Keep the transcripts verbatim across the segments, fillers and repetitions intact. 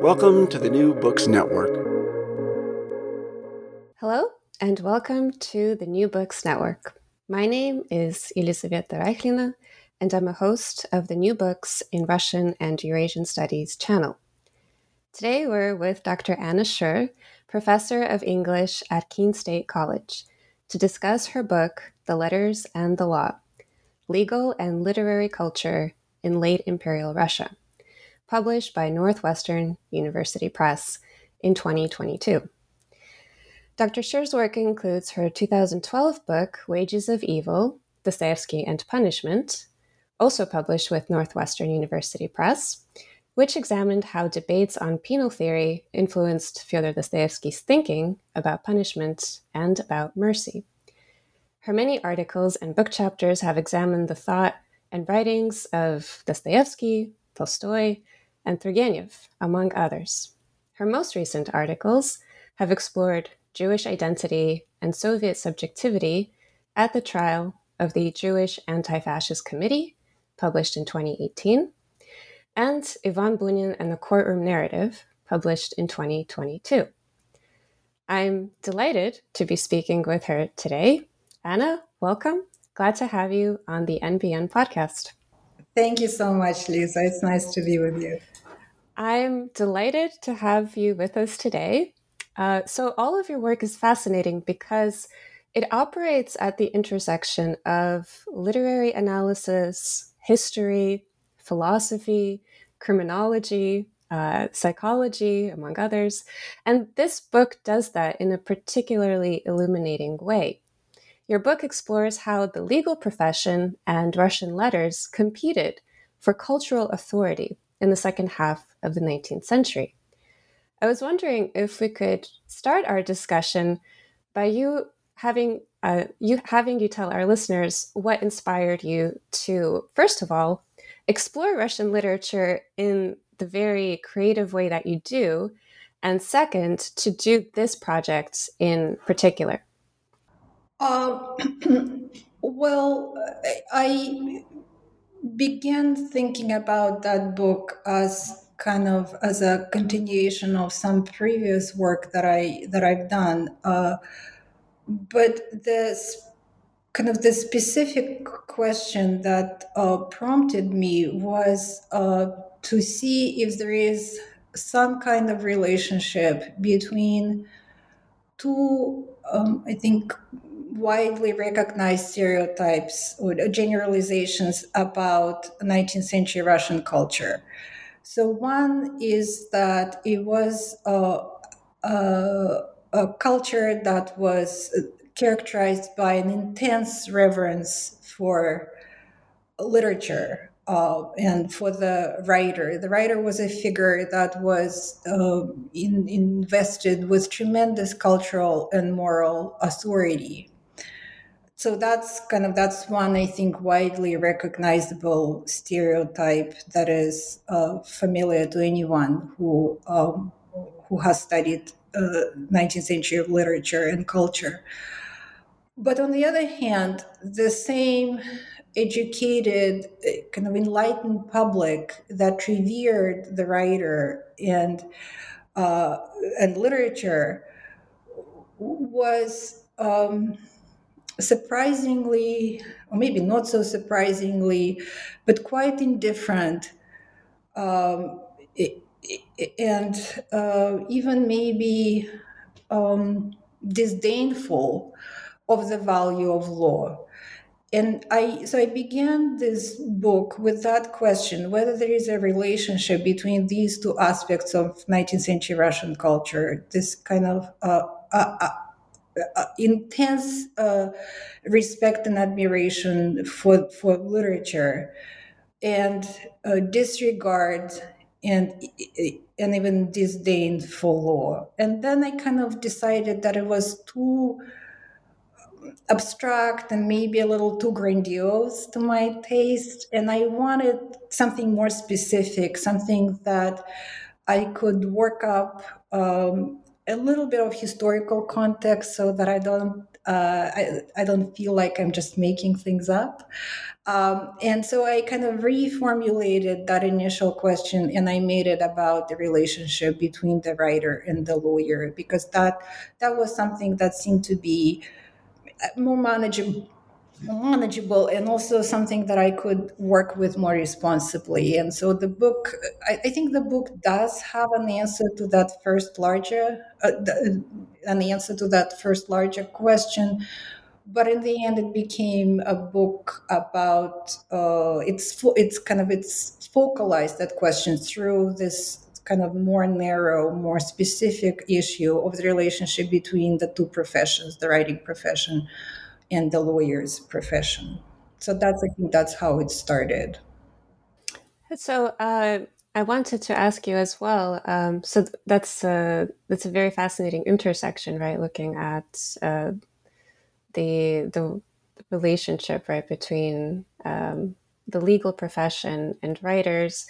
Welcome to the New Books Network. Hello, and welcome to the New Books Network. My name is Elisaveta Reichlina, and I'm a host of the New Books in Russian and Eurasian Studies channel. Today we're with Doctor Anna Schur, professor of English at Keene State College, to discuss her book, The Letters and the Law, Legal and Literary Culture in Late Imperial Russia, published by Northwestern University Press in twenty twenty-two. Doctor Schur's work includes her two thousand twelve book, Wages of Evil, Dostoevsky and Punishment, also published with Northwestern University Press, which examined how debates on penal theory influenced Fyodor Dostoevsky's thinking about punishment and about mercy. Her many articles and book chapters have examined the thought and writings of Dostoevsky, Tolstoy, and Turgenev, among others. Her most recent articles have explored Jewish identity and Soviet subjectivity at the trial of the Jewish Anti-Fascist Committee, published in twenty eighteen, and Ivan Bunin and the Courtroom Narrative, published in twenty twenty-two. I'm delighted to be speaking with her today. Anna, welcome. Glad to have you on the N B N podcast. Thank you so much, Lisa. It's nice to be with you. I'm delighted to have you with us today. Uh, so all of your work is fascinating because it operates at the intersection of literary analysis, history, philosophy, criminology, uh, psychology, among others. And this book does that in a particularly illuminating way. Your book explores how the legal profession and Russian letters competed for cultural authority in the second half of the nineteenth century. I was wondering if we could start our discussion by you having uh, you having you tell our listeners what inspired you to, first of all, explore Russian literature in the very creative way that you do, and second, to do this project in particular. Uh, well, I began thinking about that book as kind of as a continuation of some previous work that I that I've done, uh, but the kind of the specific question that uh, prompted me was uh, to see if there is some kind of relationship between two, um, I think, widely recognized stereotypes or generalizations about nineteenth century Russian culture. So one is that it was a, a, a culture that was characterized by an intense reverence for literature uh, and for the writer. The writer was a figure that was uh, in, invested with tremendous cultural and moral authority. So that's kind of, that's one, I think, widely recognizable stereotype that is uh, familiar to anyone who um, who has studied uh, nineteenth century literature and culture. But on the other hand, the same educated, kind of enlightened public that revered the writer and uh, and literature was um, surprisingly, or maybe not so surprisingly, but quite indifferent, um, and uh, even maybe um, disdainful of the value of law. And I, so I began this book with that question, whether there is a relationship between these two aspects of nineteenth century Russian culture, this kind of uh, uh, uh, uh, intense uh, respect and admiration for, for literature and uh, disregard and and even disdain for law. And then I kind of decided that it was too abstract and maybe a little too grandiose to my taste. And I wanted something more specific, something that I could work up um, a little bit of historical context so that I don't uh, I, I don't feel like I'm just making things up. Um, and so I kind of reformulated that initial question and I made it about the relationship between the writer and the lawyer, because that that was something that seemed to be more manageable, manageable, and also something that I could work with more responsibly. And so the book, I, I think the book does have an answer to that first larger, uh, the, an answer to that first larger question. But in the end, it became a book about uh, it's it's kind of it's focalized that question through this kind of more narrow, more specific issue of the relationship between the two professions, the writing profession and the lawyer's profession. So that's, I think that's how it started. So uh, I wanted to ask you as well, um, so that's, uh, that's a very fascinating intersection, right? Looking at uh, the, the relationship, right, between um, the legal profession and writers.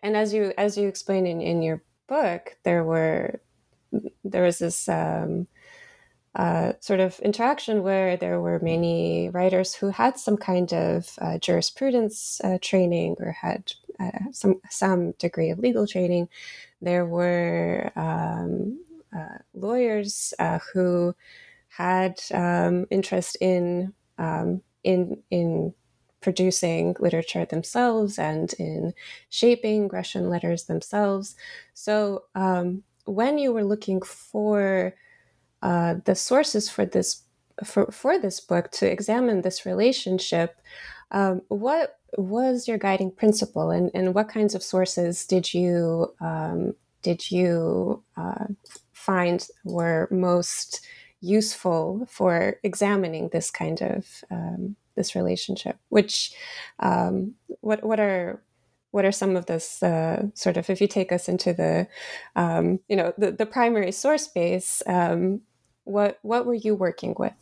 And as you as you explained in, in your book, there were there was this um, uh, sort of interaction where there were many writers who had some kind of uh, jurisprudence uh, training or had uh, some some degree of legal training. There were um, uh, lawyers uh, who had um, interest in um, in in. producing literature themselves and in shaping Russian letters themselves. So um, when you were looking for uh, the sources for this for, for this book to examine this relationship, um, what was your guiding principle, and, and what kinds of sources did you um, did you uh, find were most useful for examining this kind of um, this relationship, which, um, what what are what are some of this uh, sort of, if you take us into the, um, you know, the, the primary source base, um, what what were you working with?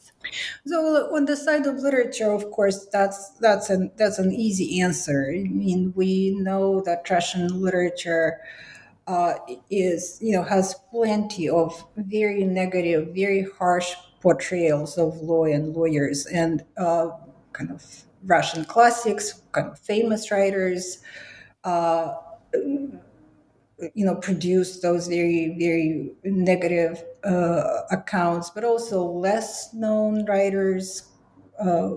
So on the side of literature, of course, that's that's an that's an easy answer. I mean, we know that Russian literature uh, is you know has plenty of very negative, very harsh portrayals of law and lawyers, and uh, kind of Russian classics, kind of famous writers, uh, you know, produce those very, very negative uh, accounts, but also less known writers uh,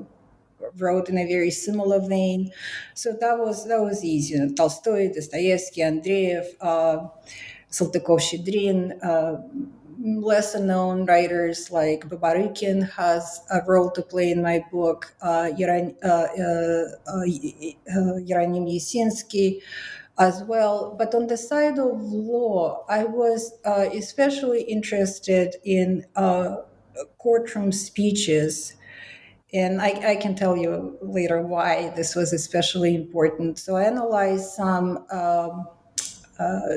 wrote in a very similar vein. So that was that was easy. You know, Tolstoy, Dostoevsky, Andreev, uh, Saltykov-Shchedrin, uh, lesser known writers like Babarykin has a role to play in my book, uh, Yeron, uh, uh, uh, Yeronim Yasinsky as well. But on the side of law, I was uh, especially interested in uh, courtroom speeches. And I, I can tell you later why this was especially important. So I analyzed some um, uh,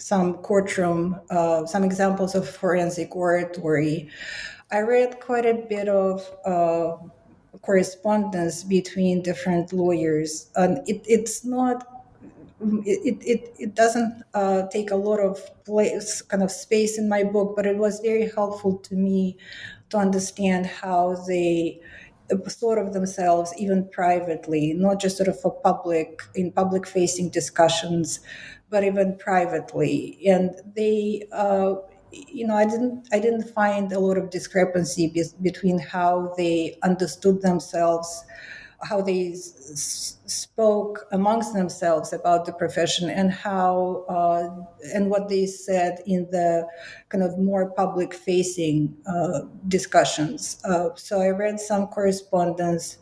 some courtroom, uh, some examples of forensic oratory I read quite a bit of uh, correspondence between different lawyers. Um, it, it's not It it it doesn't uh, take a lot of place, kind of space in my book, but it was very helpful to me to understand how they thought of themselves, even privately, not just sort of for public in public-facing discussions, but even privately. And they, uh, you know, I didn't I didn't find a lot of discrepancy be- between how they understood themselves, how they s- spoke amongst themselves about the profession, and how uh, and what they said in the kind of more public-facing uh, discussions. Uh, so I read some correspondence.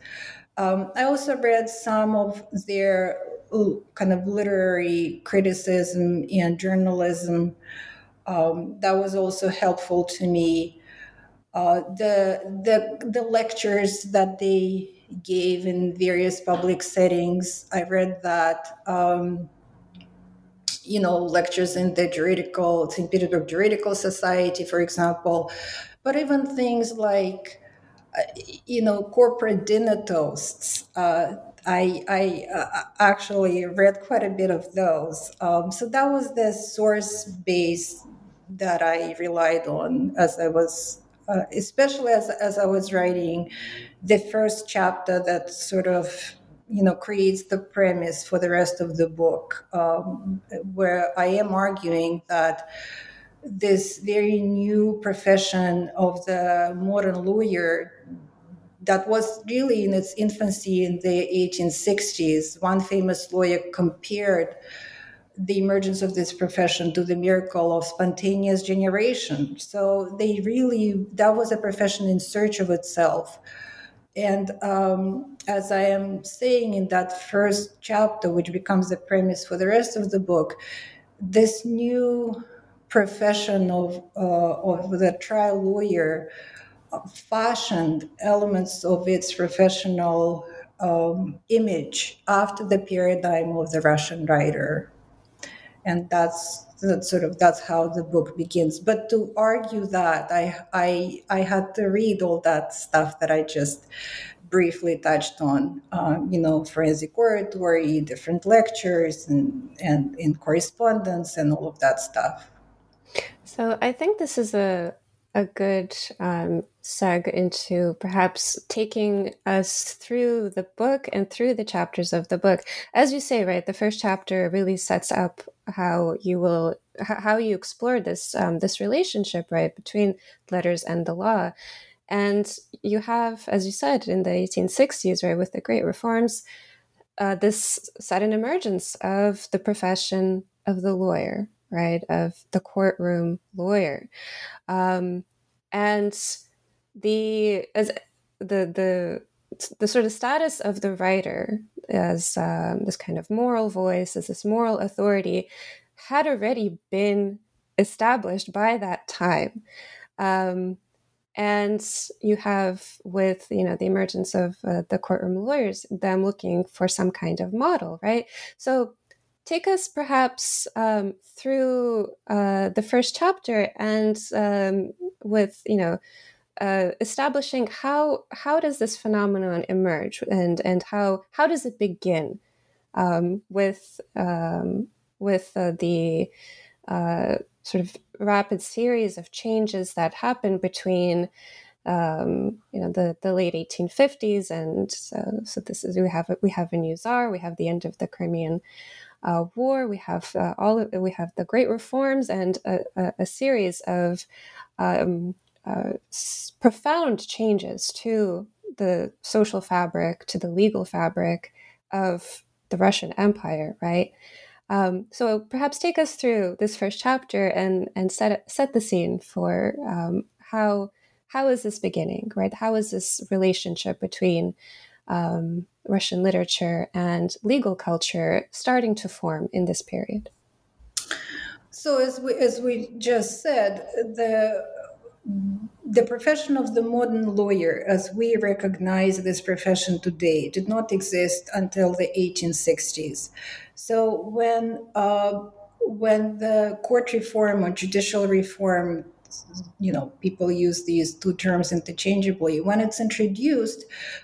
Um, I also read some of their kind of literary criticism and journalism. Um, that was also helpful to me. Uh, the the the lectures that they gave in various public settings. I read that, um, you know, lectures in the juridical, Saint Petersburg Juridical Society, for example, but even things like, uh, you know, corporate dinner toasts. Uh, I, I uh, actually read quite a bit of those. Um, so that was the source base that I relied on as I was Uh, especially as as I was writing the first chapter that sort of, you know, creates the premise for the rest of the book, um, where I am arguing that this very new profession of the modern lawyer that was really in its infancy in the eighteen sixties, one famous lawyer compared the emergence of this profession to the miracle of spontaneous generation. So they really, that was a profession in search of itself. And um, as I am saying in that first chapter, which becomes the premise for the rest of the book, this new profession of, uh, of the trial lawyer fashioned elements of its professional um, image after the paradigm of the Russian writer. And that's, that's sort of that's how the book begins. But to argue that, I I I had to read all that stuff that I just briefly touched on. Um, you know, forensic oratory, different lectures, and and in correspondence, and all of that stuff. So I think this is a a good um, seg into perhaps taking us through the book and through the chapters of the book. As you say, right, the first chapter really sets up how you will, how you explore this, um, this relationship, right, between letters and the law. And you have, as you said, in the eighteen sixties, right, with the great reforms, uh, this sudden emergence of the profession of the lawyer, right, of the courtroom lawyer. Um, and the as the the the sort of status of the writer as um, this kind of moral voice, as this moral authority, had already been established by that time. Um, and you have, with, you know, the emergence of uh, the courtroom lawyers, them looking for some kind of model, right? So take us perhaps um, through uh, the first chapter and um, with, you know, uh, establishing how how does this phenomenon emerge and and how how does it begin um, with um, with uh, the uh, sort of rapid series of changes that happen between Um, you know, the, the late eighteen fifties, and so so this is we have we have a new czar, we have the end of the Crimean uh, War, we have uh, all of, we have the great reforms, and a, a, a series of um, uh, s- profound changes to the social fabric, to the legal fabric of the Russian Empire, right? Um, so perhaps take us through this first chapter and and set set the scene for um, how. How is this beginning, right? How is this relationship between um, Russian literature and legal culture starting to form in this period? So, as we as we just said, the the profession of the modern lawyer, as we recognize this profession today, did not exist until the eighteen sixties. So, when uh, when the court reform or judicial reform you know, people use these two terms interchangeably. When it's introduced,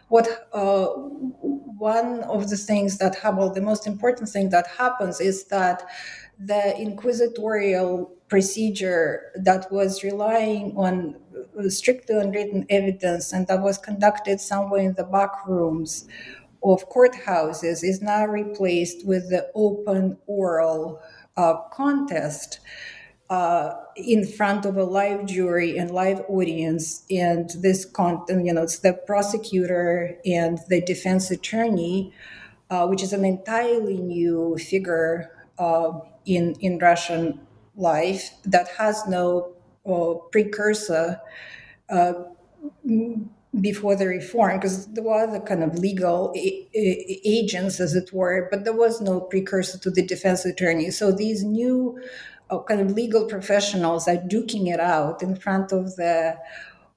what uh, one of the things that well, the most important thing that happens is that the inquisitorial procedure that was relying on strictly unwritten evidence and that was conducted somewhere in the back rooms of courthouses is now replaced with the open oral uh, contest uh, in front of a live jury and live audience. And this content, you know, it's the prosecutor and the defense attorney, uh, which is an entirely new figure uh, in, in Russian life that has no uh, precursor uh, before the reform, because there were the kind of legal a- a- agents, as it were, but there was no precursor to the defense attorney. So these new uh, kind of legal professionals are duking it out in front of the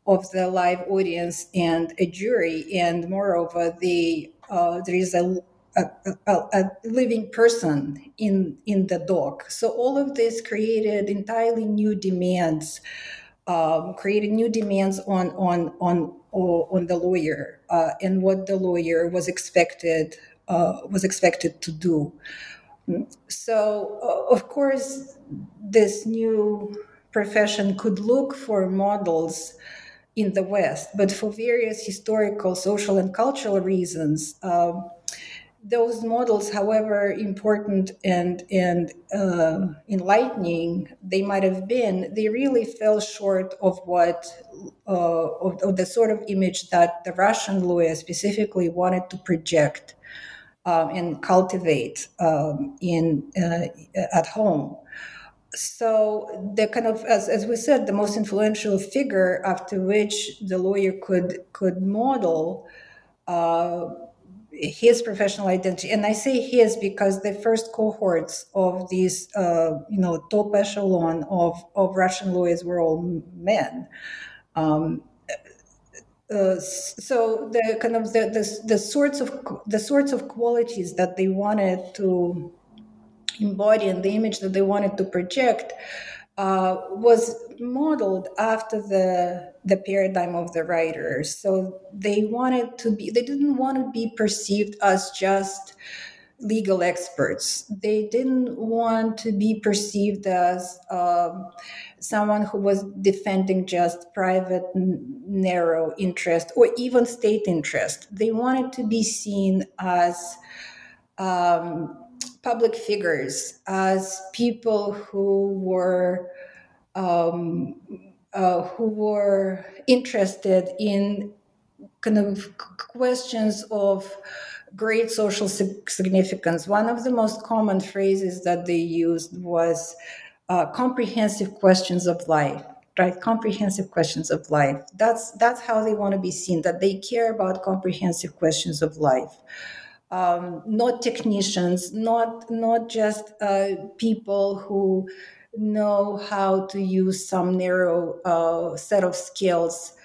of the live audience and a jury, and moreover, the uh, there is a A, a, a living person in in the dock. So all of this created entirely new demands, um, created new demands on on on on the lawyer uh, and what the lawyer was expected uh, was expected to do. So uh, of course, this new profession could look for models in the West, but for various historical, social, and cultural reasons. Um, Those models, however important and and uh, enlightening they might have been, they really fell short of what uh, of, of the sort of image that the Russian lawyer specifically wanted to project um, and cultivate um, in uh, at home. So the kind of, as, as we said, the most influential figure after which the lawyer could could model Uh, his professional identity, and I say his because the first cohorts of these, uh, you know, top echelon of, of Russian lawyers were all men. Um, uh, so the kind of the, the the sorts of the sorts of qualities that they wanted to embody and the image that they wanted to project uh, was modeled after the. the paradigm of the writers. So they wanted to be, they didn't want to be perceived as just legal experts. They didn't want to be perceived as um, someone who was defending just private, n- narrow interest or even state interest. They wanted to be seen as um, public figures, as people who were, um, Uh, who were interested in kind of questions of great social significance. One of the most common phrases that they used was uh, comprehensive questions of life, right? Comprehensive questions of life. That's that's how they want to be seen, that they care about comprehensive questions of life. Um, not technicians, not, not just uh, people who know how to use some narrow uh, set of skills,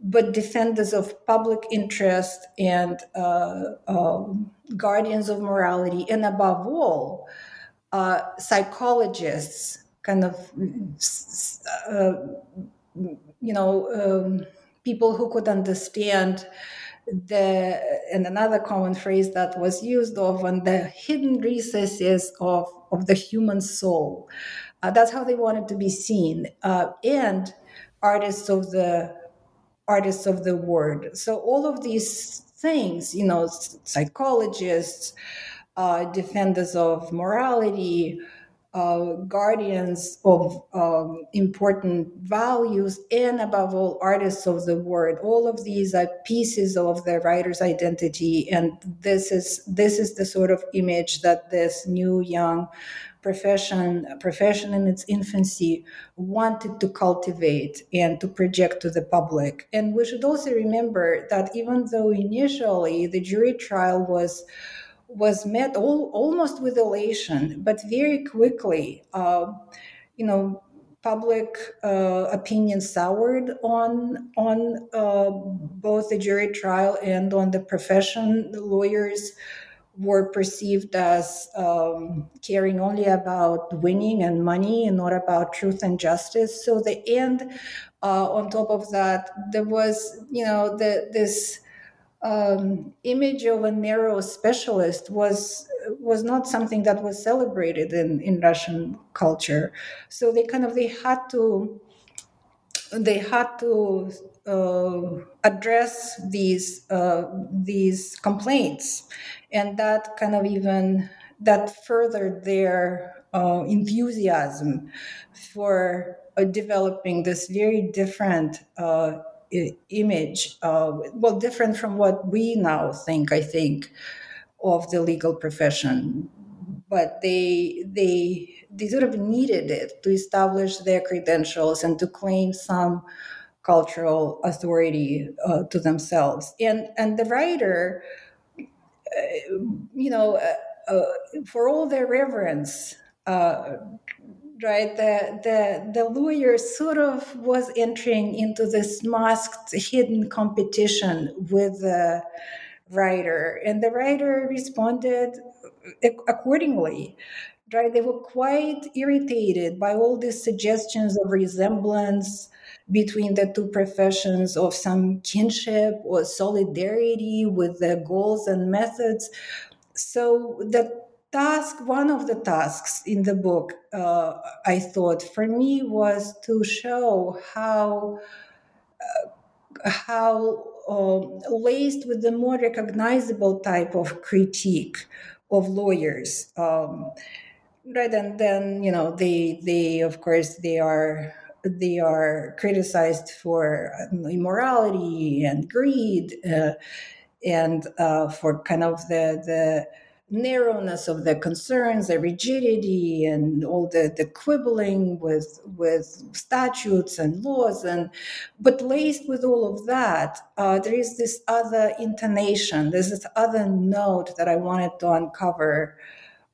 but defenders of public interest and uh, uh, guardians of morality, and above all, uh, psychologists, kind of, uh, you know, um, people who could understand the, and another common phrase that was used often, the hidden recesses of, of the human soul. Uh, that's how they wanted to be seen, uh, and artists of the artists of the word. So all of these things, you know, psychologists, uh, defenders of morality, uh, guardians of um, important values, and above all, artists of the word. All of these are pieces of the writer's identity, and this is this is the sort of image that this new young profession, profession in its infancy, wanted to cultivate and to project to the public. And we should also remember that even though initially the jury trial was was met all, almost with elation, but very quickly, uh, you know, public uh, opinion soured on on uh, both the jury trial and on the profession. The lawyers were perceived as um, caring only about winning and money and not about truth and justice. So the end, uh, on top of that, there was, you know, the, this um, image of a narrow specialist was was not something that was celebrated in, in Russian culture. So they kind of, they had to, they had to uh, address these uh, these complaints. And that kind of even, that furthered their uh, enthusiasm for uh, developing this very different uh, I- image, uh, well, different from what we now think, I think, of the legal profession. But they they they sort of needed it to establish their credentials and to claim some cultural authority uh, to themselves. And and the writer, Uh, you know, uh, uh, for all their reverence, uh, right, the, the the lawyer sort of was entering into this masked, hidden competition with the writer, and the writer responded accordingly. Right, they were quite irritated by all these suggestions of resemblance between the two professions, of some kinship or solidarity with their goals and methods. So the task, one of the tasks in the book, uh, I thought, for me, was to show how uh, how um, laced with the more recognizable type of critique of lawyers, um, right? And then, you know, they they of course they are. They are criticized for immorality and greed, uh, and uh, for kind of the the narrowness of their concerns, their rigidity, and all the, the quibbling with with statutes and laws. And but laced with all of that, uh, there is this other intonation, there's this other note that I wanted to uncover,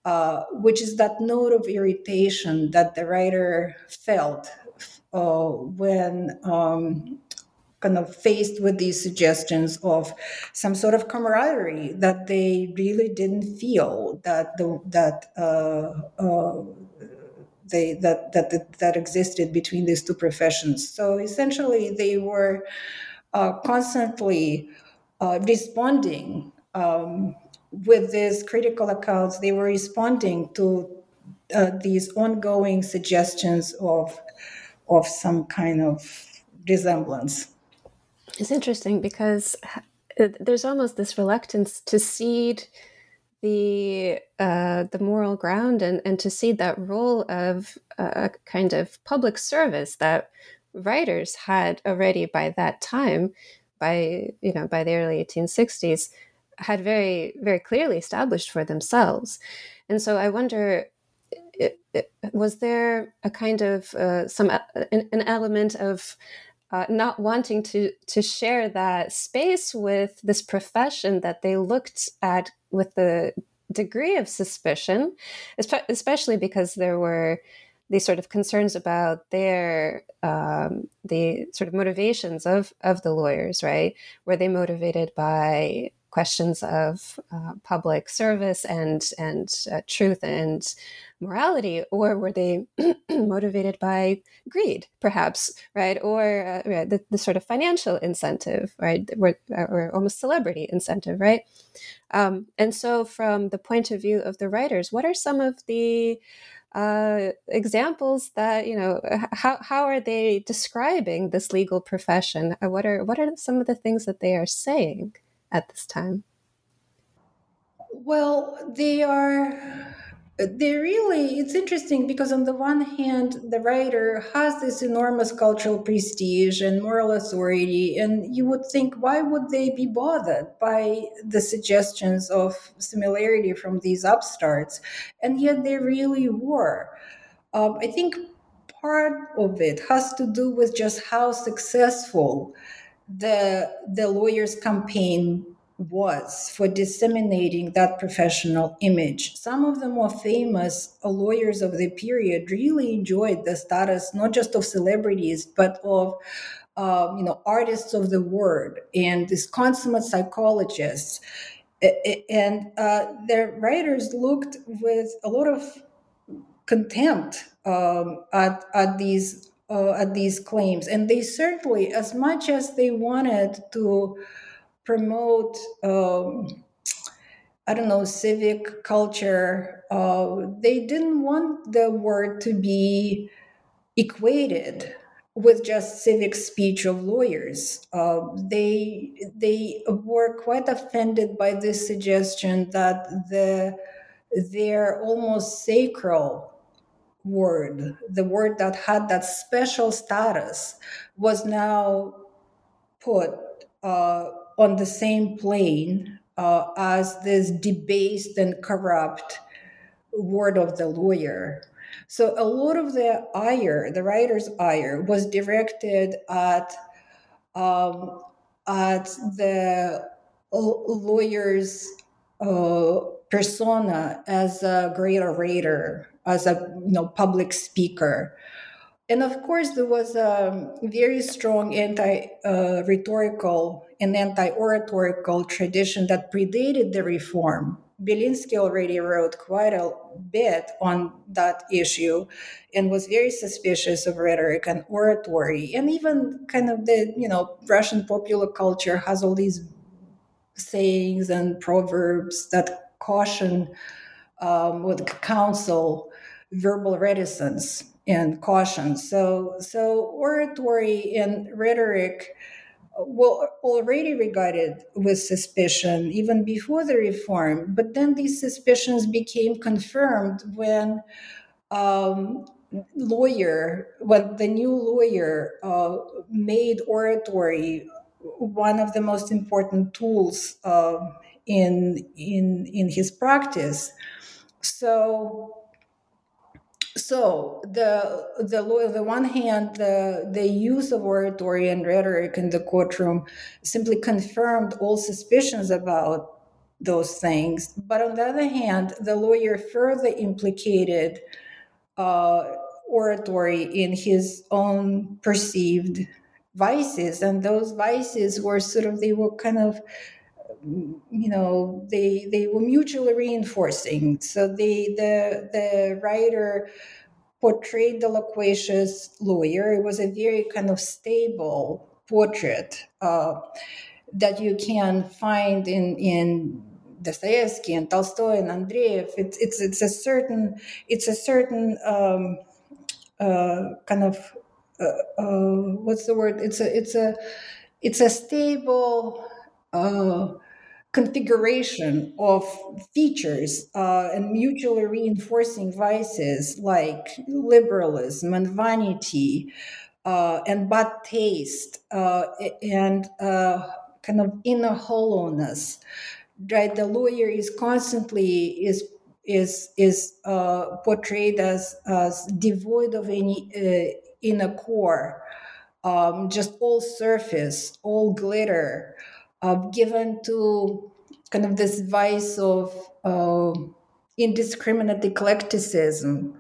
uh, which is that note of irritation that the writer felt Uh, when um, kind of faced with these suggestions of some sort of camaraderie that they really didn't feel that the, that uh, uh, they that that that, that existed between these two professions. So essentially, they were uh, constantly uh, responding um, with these critical accounts. They were responding to uh, these ongoing suggestions of. of some kind of resemblance. It's interesting because there's almost this reluctance to cede the uh, the moral ground and, and to cede that role of a kind of public service that writers had already by that time, by you know by the early eighteen sixties, had very very clearly established for themselves. And so I wonder, It, it, was there a kind of uh, some an, an element of uh, not wanting to to share that space with this profession that they looked at with the degree of suspicion, especially because there were these sort of concerns about their um, the sort of motivations of of the lawyers, right? Were they motivated by questions of uh, public service and and uh, truth and morality, or were they motivated by greed, perhaps, right? Or uh, the, the sort of financial incentive, right, or, or almost celebrity incentive, right? Um, and so, from the point of view of the writers, what are some of the uh, examples that you know? How how are they describing this legal profession? What are what are some of the things that they are saying at this time? Well, they are, they really, it's interesting because on the one hand, the writer has this enormous cultural prestige and moral authority, and you would think, why would they be bothered by the suggestions of similarity from these upstarts? And yet they really were. Um, I think part of it has to do with just how successful the the lawyers' campaign was for disseminating that professional image. Some of the more famous lawyers of the period really enjoyed the status, not just of celebrities, but of um, you know artists of the word and these consummate psychologists. And uh, their writers looked with a lot of contempt um, at, at these uh, at these claims. And they certainly, as much as they wanted to promote, um, I don't know, civic culture, uh, they didn't want the word to be equated with just civic speech of lawyers. Uh, they they were quite offended by this suggestion that the their almost sacral word, the word that had that special status, was now put uh, on the same plane uh, as this debased and corrupt word of the lawyer. So a lot of the ire, the writer's ire, was directed at um, at the lawyer's uh, persona as a great orator, as a you know, public speaker. And of course, there was a very strong anti-rhetorical uh, and anti-oratorical tradition that predated the reform. Belinsky already wrote quite a bit on that issue and was very suspicious of rhetoric and oratory. And even kind of the, you know, Russian popular culture has all these sayings and proverbs that caution, um, would counsel verbal reticence and caution. So, so oratory and rhetoric were already regarded with suspicion even before the reform, but then these suspicions became confirmed when um, lawyer, when the new lawyer uh, made oratory one of the most important tools uh, in in in his practice. So. So the the on the one hand, the the use of oratory and rhetoric in the courtroom simply confirmed all suspicions about those things. But on the other hand, the lawyer further implicated uh, oratory in his own perceived vices, and those vices were sort of they were kind of. you know, they they were mutually reinforcing. So the the the writer portrayed the loquacious lawyer. It was a very kind of stable portrait uh, that you can find in in Dostoevsky and Tolstoy and Andreev. It's it's it's a certain it's a certain um, uh, kind of uh, uh, what's the word? It's a it's a it's a stable. Uh, configuration of features uh, and mutually reinforcing vices like liberalism and vanity uh, and bad taste uh, and uh, kind of inner hollowness. Right, the lawyer is constantly is is is uh, portrayed as as devoid of any uh, inner core, um, just all surface, all glitter. Uh, given to kind of this vice of uh, indiscriminate eclecticism.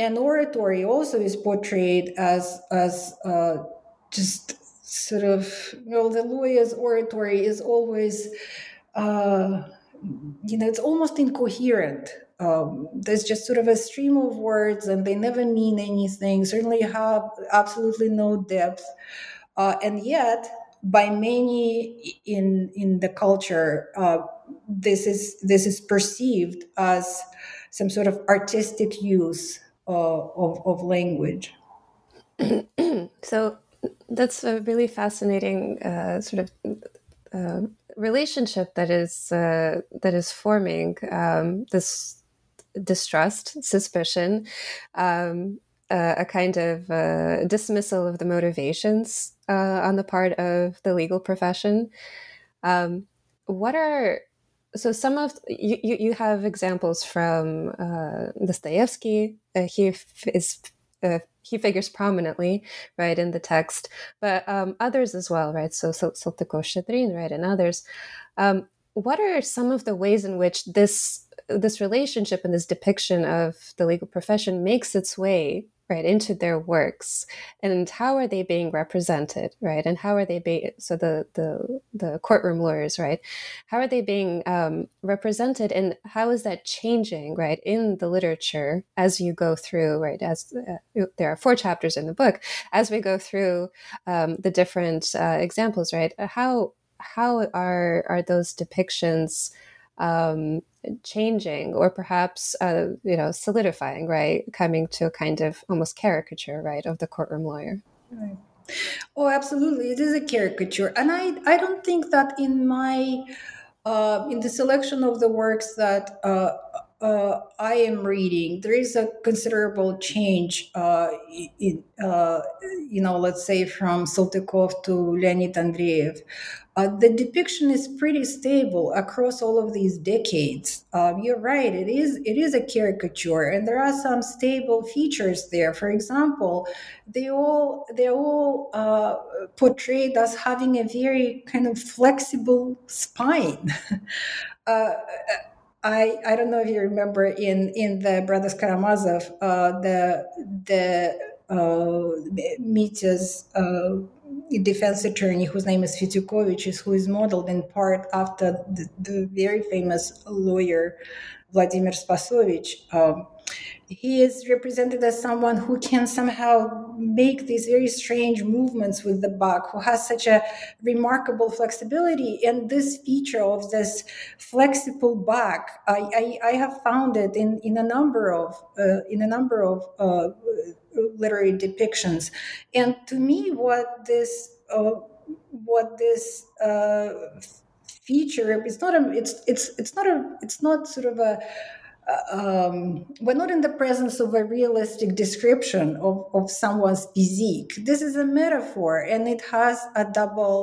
And oratory also is portrayed as as uh, just sort of, well, the lawyer's oratory is always, uh, you know, it's almost incoherent. Um, there's just sort of a stream of words and they never mean anything, certainly have absolutely no depth. Uh, and yet, by many in in the culture, uh, this is this is perceived as some sort of artistic use uh, of of language. So that's a really fascinating uh, sort of uh, relationship that is uh, that is forming um, this distrust, suspicion, um, uh, a kind of uh, dismissal of the motivations. Uh, on the part of the legal profession. Um, what are, so some of, you, you, you have examples from uh, Dostoevsky, uh, he f- is, uh, he figures prominently, right, in the text, but um, others as well, right, so Saltykov-Shchedrin, right, and others. Um, what are some of the ways in which this this relationship and this depiction of the legal profession makes its way right into their works, and how are they being represented, right? And how are they being, so the the the courtroom lawyers, right? How are they being um, represented, and how is that changing, right, in the literature as you go through, right? As uh, there are four chapters in the book, as we go through um, the different uh, examples, right? How how are are those depictions Um, changing, or perhaps uh, you know, solidifying, right, coming to a kind of almost caricature, right, of the courtroom lawyer? Right. Oh, absolutely, it is a caricature, and I I don't think that in my uh, in the selection of the works that uh, uh, I am reading, there is a considerable change. Uh, in uh, you know, let's say from Saltykov to Leonid Andreev. Uh, the depiction is pretty stable across all of these decades. Uh, you're right; it is it is a caricature, and there are some stable features there. For example, they all they all uh, portrayed as having a very kind of flexible spine. uh, I I don't know if you remember in in the Brothers Karamazov uh, the the uh, Mitya's. Uh, defense attorney, whose name is Fetyukovich, who is modeled in part after the, the very famous lawyer Vladimir Spasovich. Um, he is represented as someone who can somehow make these very strange movements with the buck, who has such a remarkable flexibility. And this feature of this flexible buck, I, I, I have found it in, in a number of uh, in a number of uh, literary depictions. And to me, what this uh, what this uh, feature it's not a it's it's it's not a it's not sort of a Um, we're not in the presence of a realistic description of, of someone's physique. This is a metaphor, and it has a double,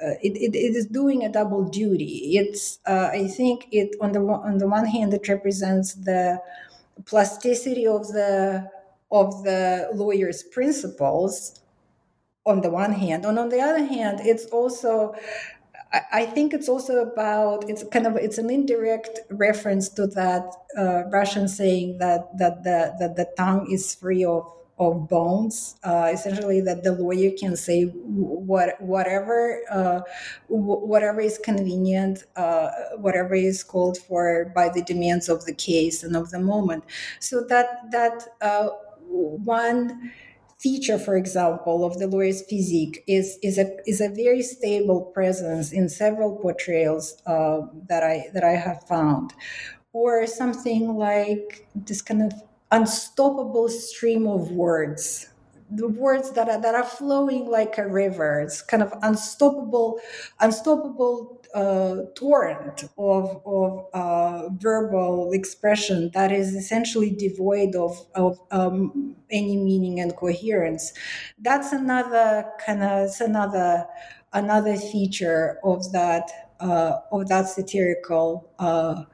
uh, it, it, it is doing a double duty. It's, uh, I think it, on the, on the one hand, it represents the plasticity of the, of the lawyer's principles on the one hand, and on the other hand, it's also I think it's also about it's kind of it's an indirect reference to that uh, Russian saying that that the that the tongue is free of of bones. Uh, essentially, that the lawyer can say what whatever uh, whatever is convenient, uh, whatever is called for by the demands of the case and of the moment. So that that uh, one. feature, for example, of the lawyer's physique is is a is a very stable presence in several portrayals uh, that I that I have found, or something like this kind of unstoppable stream of words, the words that are that are flowing like a river. It's kind of unstoppable, unstoppable uh, torrent of of uh, verbal expression that is essentially devoid of of um, any meaning and coherence. That's another kind of another another feature of that uh, of that satirical uh,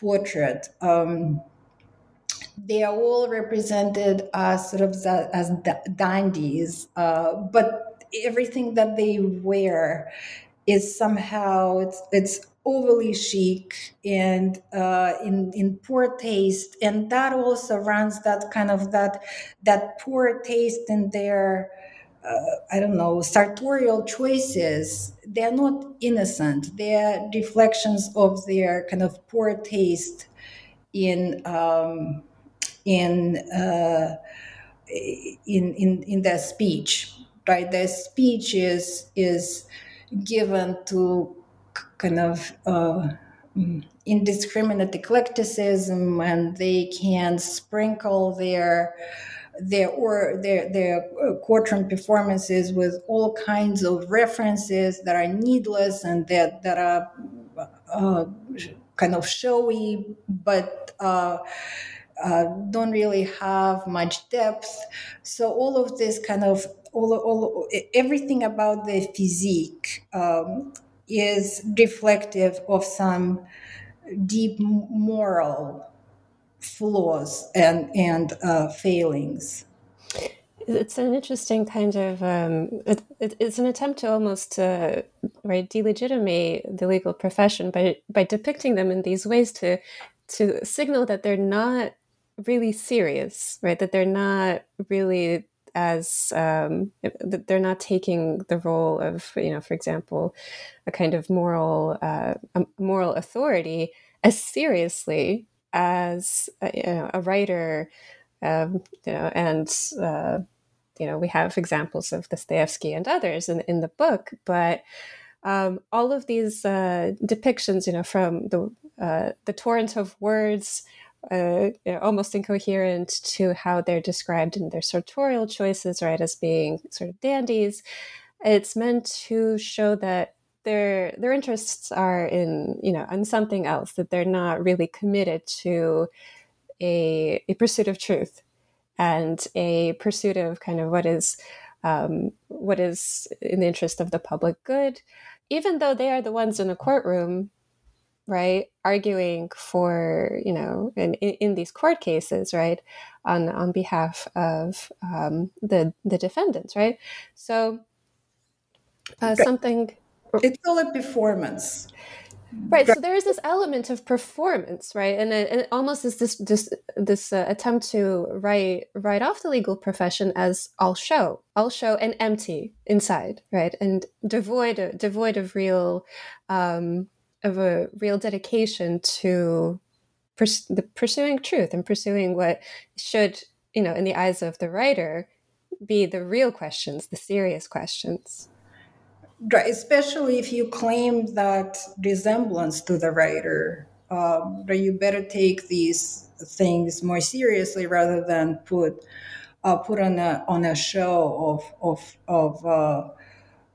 portrait. Um, They are all represented as sort of as dandies, uh, but everything that they wear is somehow it's, it's overly chic and uh, in in poor taste, and that also runs that kind of that that poor taste in their uh, I don't know sartorial choices. They are not innocent; they are reflections of their kind of poor taste in. Um, In, uh, in in in their speech, right? Their speech is is given to kind of uh, indiscriminate eclecticism, and they can sprinkle their their or their their courtroom performances with all kinds of references that are needless and that that are uh, kind of showy, but. Uh, Uh, don't really have much depth. So all of this kind of all, all everything about the physique um, is reflective of some deep moral flaws and and uh, failings. It's an interesting kind of, um, it, it, it's an attempt to almost uh, right, delegitimize the legal profession by by depicting them in these ways to to signal that they're not really serious, right? That they're not really as, um, that they're not taking the role of, you know, for example, a kind of moral uh, moral authority as seriously as uh, you know, a writer. Um, you know, and, uh, you know, we have examples of Dostoevsky and others in, in the book, but um, all of these uh, depictions, you know, from the, uh, the torrent of words, uh, you know, almost incoherent to how they're described in their sartorial choices, right, as being sort of dandies, it's meant to show that their their interests are in, you know, on something else, that they're not really committed to A, a pursuit of truth and a pursuit of kind of what is um, what is in the interest of the public good, even though they are the ones in the courtroom, right, arguing for, you know, in, in these court cases, right, on on behalf of um, the the defendants, right? So uh, something. It's all a performance. Right, so there is this element of performance, right, and it, and it almost is this this this uh, attempt to write write off the legal profession as all show, all show and empty inside, right, and devoid of, devoid of real um, of a real dedication to pers- the pursuing truth and pursuing what should, you know, in the eyes of the writer, be the real questions, the serious questions. Especially if you claim that resemblance to the writer, um, you better take these things more seriously rather than put uh, put on a on a show of of of uh,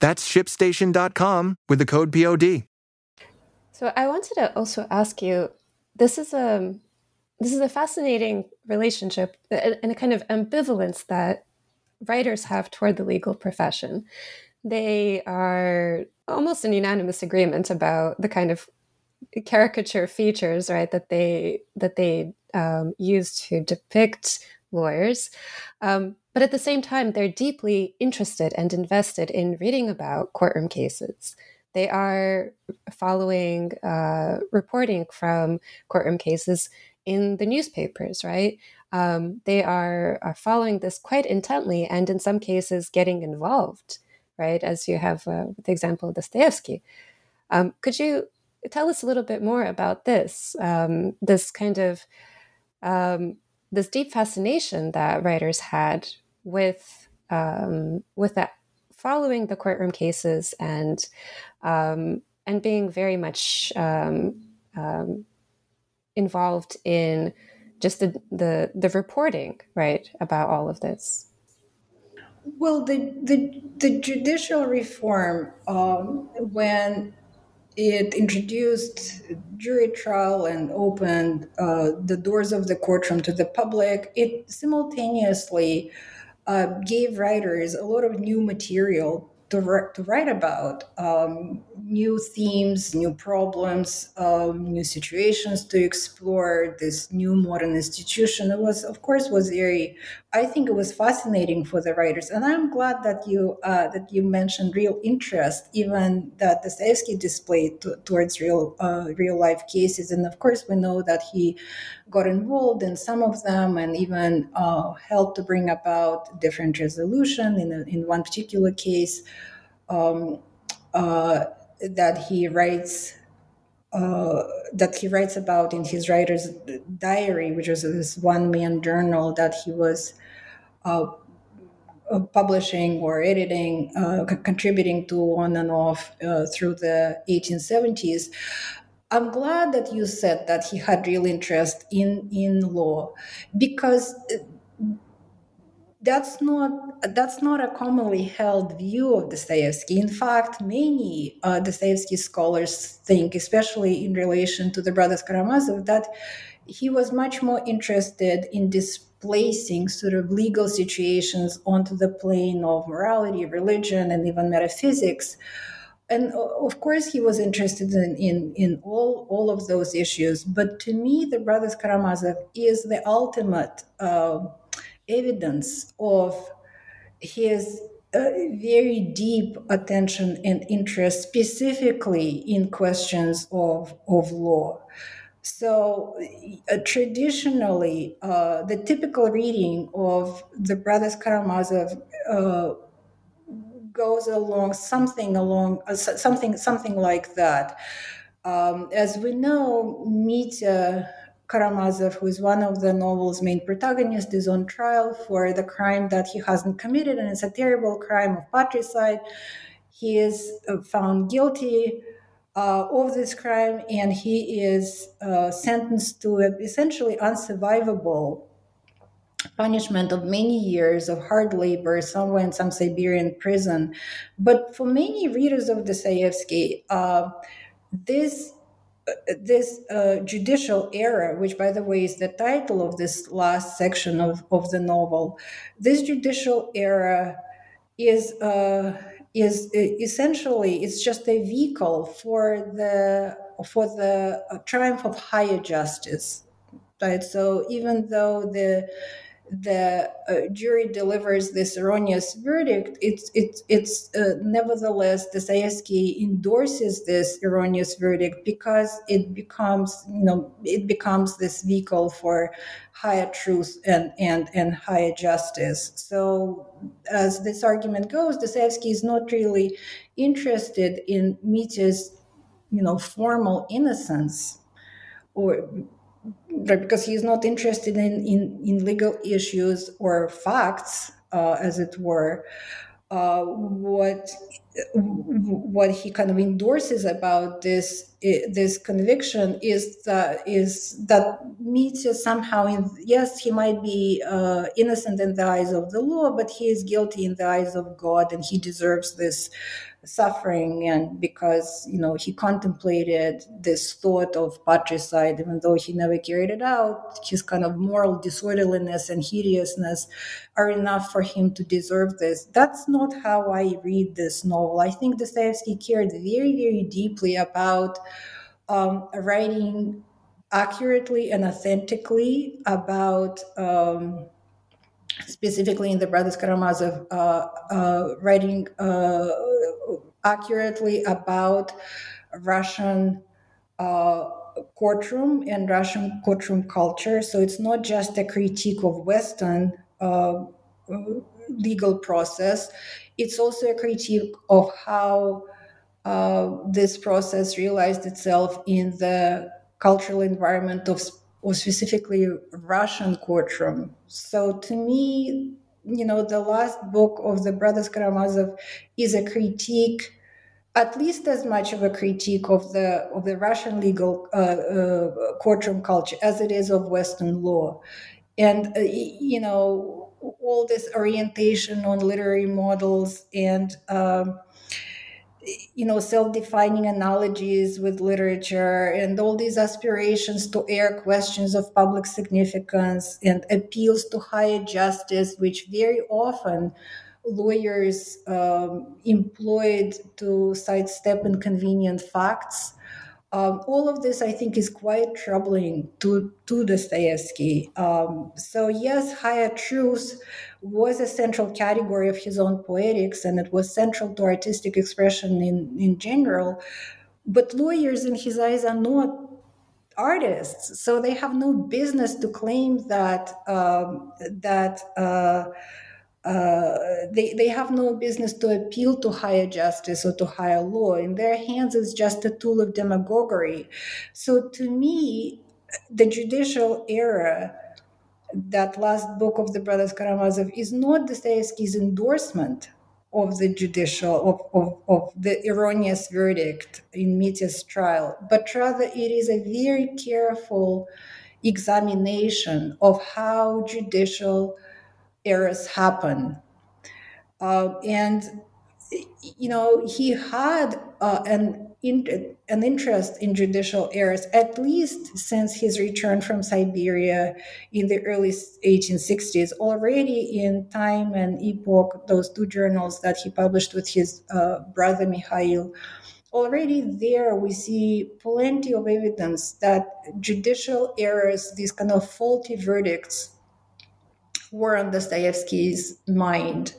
That's ShipStation dot com with the code P O D. So I wanted to also ask you, this is a this is a fascinating relationship and a kind of ambivalence that writers have toward the legal profession. They are almost in unanimous agreement about the kind of caricature features, right, that they that they um, use to depict lawyers. Um, But at the same time, they're deeply interested and invested in reading about courtroom cases. They are following uh, reporting from courtroom cases in the newspapers, right? Um, they are, are following this quite intently and in some cases getting involved, right? As you have uh, the example of Dostoevsky. Um, could you tell us a little bit more about this, um, this kind of, um, this deep fascination that writers had with um, with that following the courtroom cases and um, and being very much um, um, involved in just the, the the reporting, right, about all of this? Well, the the, the judicial reform um, when It introduced jury trial and opened uh, the doors of the courtroom to the public. It simultaneously uh, gave writers a lot of new material to, re- to write about, um, new themes, new problems, um, new situations to explore, this new modern institution. It was, of course, was very, I think it was fascinating for the writers. And I'm glad that you uh, that you mentioned real interest, even that Dostoevsky displayed t- towards real uh, real life cases. And of course, we know that he got involved in some of them and even uh, helped to bring about different resolution in, a, in one particular case um, uh, that he writes Uh, that he writes about in his writer's diary, which was this one-man journal that he was uh, publishing or editing, uh, c- contributing to on and off uh, through the eighteen seventies. I'm glad that you said that he had real interest in, in law, because that's not that's not a commonly held view of Dostoevsky. In fact, many uh, Dostoevsky scholars think, especially in relation to the brothers Karamazov, that he was much more interested in displacing sort of legal situations onto the plane of morality, religion, and even metaphysics. And of course, he was interested in, in, in all, all of those issues. But to me, the brothers Karamazov is the ultimate uh, evidence of his uh, very deep attention and interest specifically in questions of, of law. So uh, traditionally, uh, the typical reading of the brothers Karamazov uh, goes along something along uh, something something like that. Um, as we know, Mitya Karamazov, who is one of the novel's main protagonists, is on trial for the crime that he hasn't committed, and it's a terrible crime of patricide. He is found guilty uh, of this crime, and he is uh, sentenced to an essentially unsurvivable punishment of many years of hard labor somewhere in some Siberian prison. But for many readers of Dostoevsky, uh, this This uh, judicial error, which, by the way, is the title of this last section of, of the novel, this judicial error is uh, is essentially it's just a vehicle for the for the triumph of higher justice, right? So even though the the uh, jury delivers this erroneous verdict, it's it's it's uh, nevertheless Dostoevsky endorses this erroneous verdict because it becomes you know it becomes this vehicle for higher truth and and and higher justice. So as this argument goes, Dostoevsky is not really interested in Mitya's you know formal innocence, or right, because he is not interested in, in, in legal issues or facts, uh, as it were. Uh, what what he kind of endorses about this this conviction is that is that Mitya somehow, in, yes, he might be uh, innocent in the eyes of the law, but he is guilty in the eyes of God, and he deserves this suffering, and because you know he contemplated this thought of patricide, even though he never carried it out, his kind of moral disorderliness and hideousness are enough for him to deserve this. That's not how I read this novel. I think Dostoevsky cared very, very deeply about um, writing accurately and authentically about, um, specifically in the Brothers Karamazov, uh, uh, writing uh, accurately about Russian uh, courtroom and Russian courtroom culture. So it's not just a critique of Western uh, legal process. It's also a critique of how uh, this process realized itself in the cultural environment of or specifically Russian courtroom. So to me, you know, the last book of the Brothers Karamazov is a critique, at least as much of a critique of the of the Russian legal uh, uh, courtroom culture as it is of Western law. And, uh, you know, all this orientation on literary models and um, you know, self-defining analogies with literature and all these aspirations to air questions of public significance and appeals to higher justice, which very often lawyers um, employed to sidestep inconvenient facts. Um, all of this, I think, is quite troubling to, to Dostoevsky. Um, so yes, higher truth was a central category of his own poetics, and it was central to artistic expression in, in general. But lawyers, in his eyes, are not artists, so they have no business to claim that um, that uh, uh, they they have no business to appeal to higher justice or to higher law. In their hands, it's just a tool of demagoguery. So to me, the judicial era, that last book of the Brothers Karamazov, is not Dostoevsky's endorsement of the judicial, of, of, of the erroneous verdict in Mitya's trial, but rather it is a very careful examination of how judicial errors happen. Uh, and, you know, he had uh, an In, an interest in judicial errors, at least since his return from Siberia in the early eighteen sixties. Already in Time and Epoch, those two journals that he published with his uh, brother Mikhail, already there we see plenty of evidence that judicial errors, these kind of faulty verdicts, were on Dostoevsky's mind.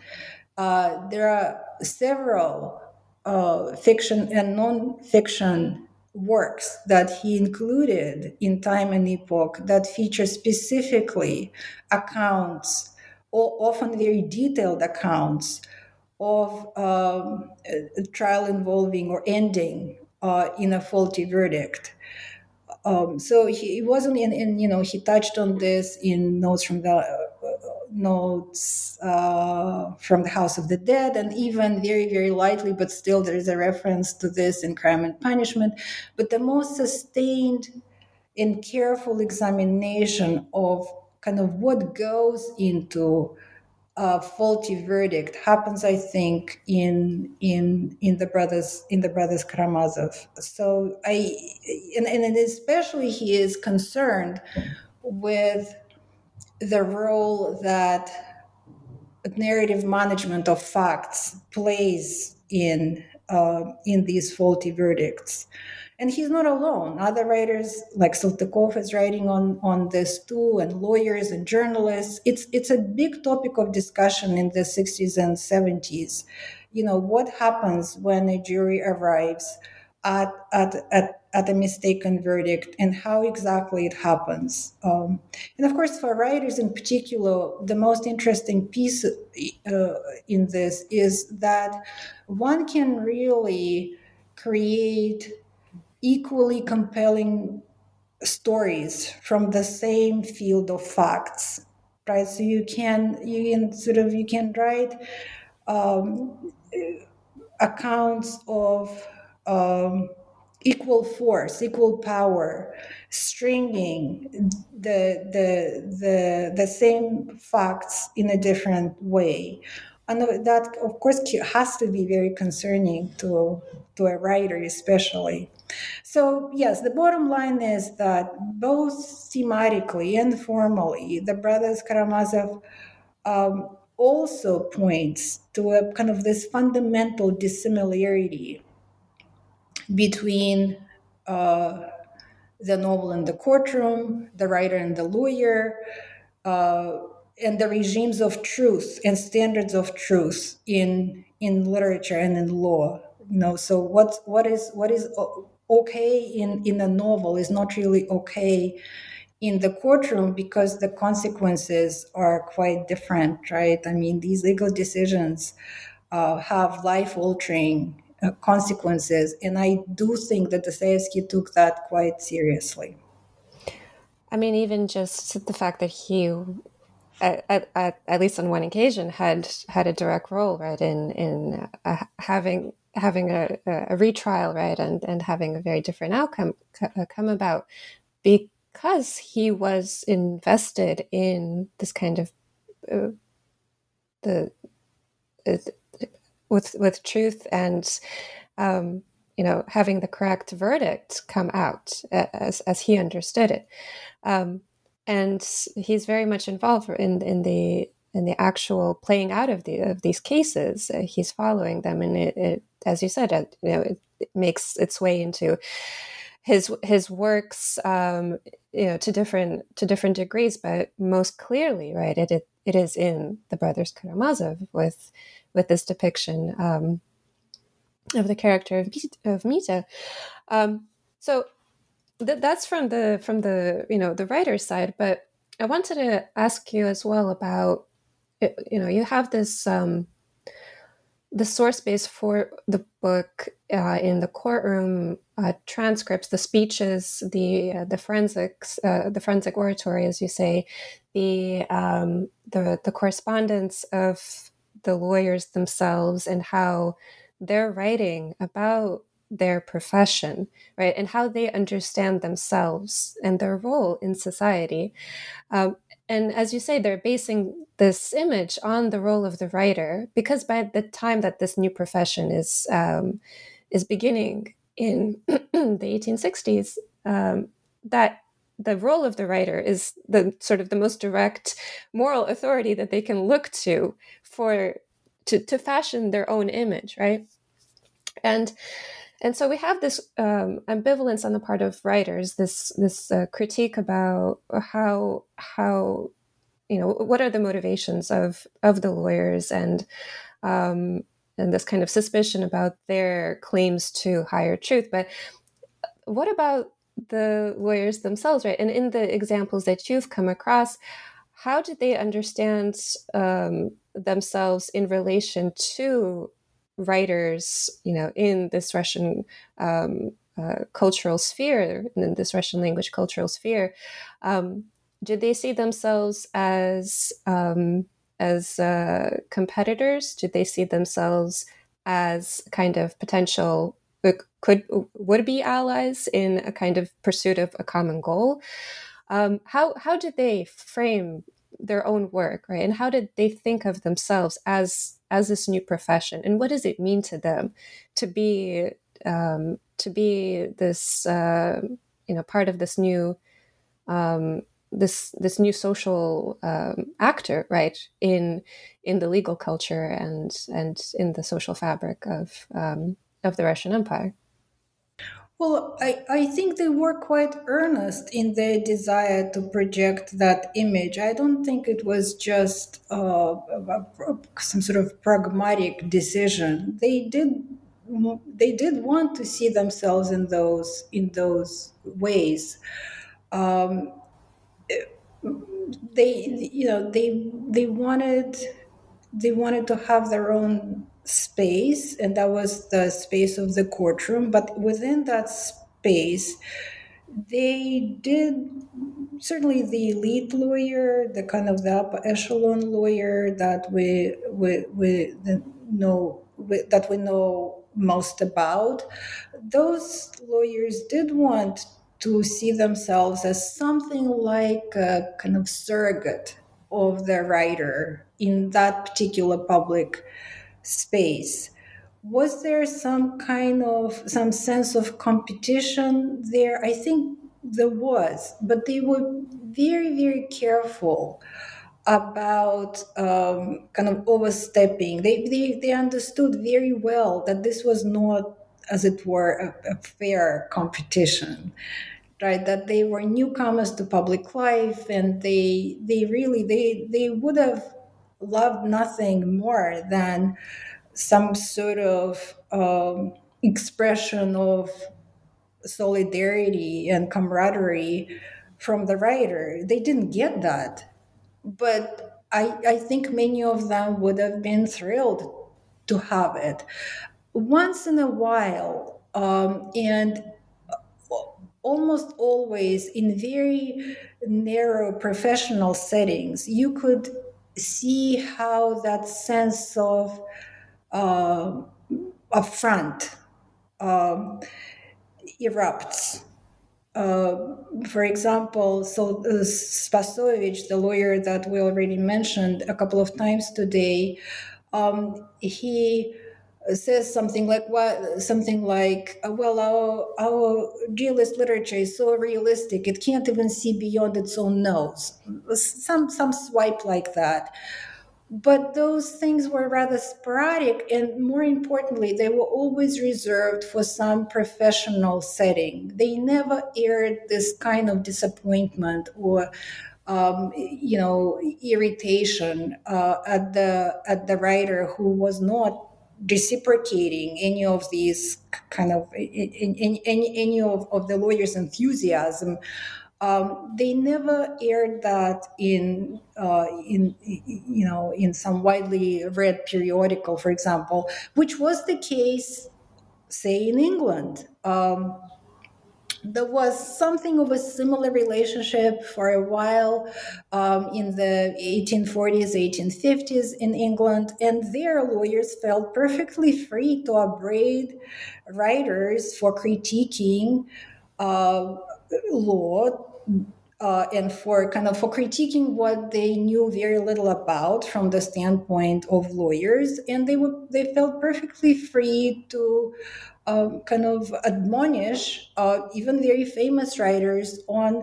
Uh, there are several Uh, fiction and non-fiction works that he included in Time and Epoch that feature specifically accounts, or often very detailed accounts, of um, a trial involving or ending uh, in a faulty verdict. Um, so he wasn't in, in, you know, he touched on this in Notes from the uh, Notes uh, from the House of the Dead, and even very, very lightly, but still there is a reference to this in Crime and Punishment. But the most sustained and careful examination of kind of what goes into a faulty verdict happens, I think, in in in the brothers in the brothers Karamazov. So I and, and especially he is concerned with the role that narrative management of facts plays in uh, in these faulty verdicts. And he's not alone. Other writers like Saltykov is writing on, on this too, and lawyers and journalists. It's it's a big topic of discussion in the sixties and seventies. You know, what happens when a jury arrives at at at, at a mistaken verdict, and how exactly it happens. Um, and of course, for writers in particular, the most interesting piece uh, in this is that one can really create equally compelling stories from the same field of facts, right? So you can you can sort of you can write um, accounts of um, equal force, equal power, stringing the the the the same facts in a different way. And that, of course, has to be very concerning to, to a writer especially. So, yes, the bottom line is that both thematically and formally, the Brothers Karamazov um, also points to a kind of this fundamental dissimilarity between uh, the novel and the courtroom, the writer and the lawyer, uh, and the regimes of truth and standards of truth in in literature and in law. You know, so what what is what is okay in in a novel is not really okay in the courtroom, because the consequences are quite different, right? I mean, these legal decisions uh, have life-altering uh, consequences, and I do think that Dostoevsky took that quite seriously. I mean, even just the fact that he, At, at at least on one occasion, had had a direct role, right, in in uh, having having a, a retrial, right, and, and having a very different outcome come about, because he was invested in this kind of uh, the uh, with with truth and um, you know, having the correct verdict come out as as he understood it. Um, and he's very much involved in in the in the actual playing out of the of these cases. Uh, he's following them, and it, it as you said, uh, you know, it, it makes its way into his his works, um, you know, to different to different degrees, but most clearly, right, it it, it is in the Brothers Karamazov with with this depiction um, of the character of, of Mita. Um, so th- that's from the from the you know the writer's side, but I wanted to ask you as well about, you know, you have this um, the source base for the book uh, in the courtroom uh, transcripts, the speeches, the uh, the forensics, uh, the forensic oratory, as you say, the um, the the correspondence of the lawyers themselves and how they're writing about their profession, right, and how they understand themselves and their role in society. Um, and as you say, they're basing this image on the role of the writer, because by the time that this new profession is um, is beginning in the eighteen sixties, um, that the role of the writer is the sort of the most direct moral authority that they can look to for to, to fashion their own image, right? And And so we have this um, ambivalence on the part of writers, this this uh, critique about how how you know what are the motivations of of the lawyers, and um, and this kind of suspicion about their claims to higher truth. But what about the lawyers themselves, right? And in the examples that you've come across, how did they understand um, themselves in relation to writers, you know, in this Russian um, uh, cultural sphere, in this Russian language cultural sphere? Um, did they see themselves as um, as uh, competitors? Did they see themselves as kind of potential could would be allies in a kind of pursuit of a common goal? Um, how how did they frame their own work, right? And how did they think of themselves as as this new profession? And what does it mean to them to be um, to be this uh, you know part of this new um, this this new social um, actor, right, in in the legal culture and and in the social fabric of um, of the Russian Empire? Well, I, I think they were quite earnest in their desire to project that image. I don't think it was just uh, some sort of pragmatic decision. They did they did want to see themselves in those in those ways. Um, they you know they they wanted they wanted to have their own space, and that was the space of the courtroom. But within that space, they did, certainly the elite lawyer, the kind of the upper echelon lawyer that we we we know we, that we know most about, those lawyers did want to see themselves as something like a kind of surrogate of the writer in that particular public space. Was there some kind of, some sense of competition there? I think there was, but they were very, very careful about um, kind of overstepping. They, they they understood very well that this was not, as it were, a, a fair competition, right? That they were newcomers to public life, and they they really, they they would have loved nothing more than some sort of um, expression of solidarity and camaraderie from the writer. They didn't get that, but I, I think many of them would have been thrilled to have it. Once in a while, um, and almost always in very narrow professional settings, you could see how that sense of uh, affront um, erupts. Uh, for example, so uh, Spasovich, the lawyer that we already mentioned a couple of times today, um, he says something like what something like well our our realist literature is so realistic it can't even see beyond its own nose, some some swipe like that. But those things were rather sporadic, and more importantly, they were always reserved for some professional setting. They never aired this kind of disappointment or Um, you know, irritation uh, at the at the writer who was not reciprocating any of these kind of any any, any of, of the lawyer's enthusiasm. Um, they never aired that in uh, in you know in some widely read periodical, for example, which was the case, say, in England. Um, There was something of a similar relationship for a while um, in the eighteen forties, eighteen fifties in England, and their lawyers felt perfectly free to upbraid writers for critiquing uh, law uh, and for kind of for critiquing what they knew very little about from the standpoint of lawyers, and they were they felt perfectly free to Uh, kind of admonish uh, even very famous writers on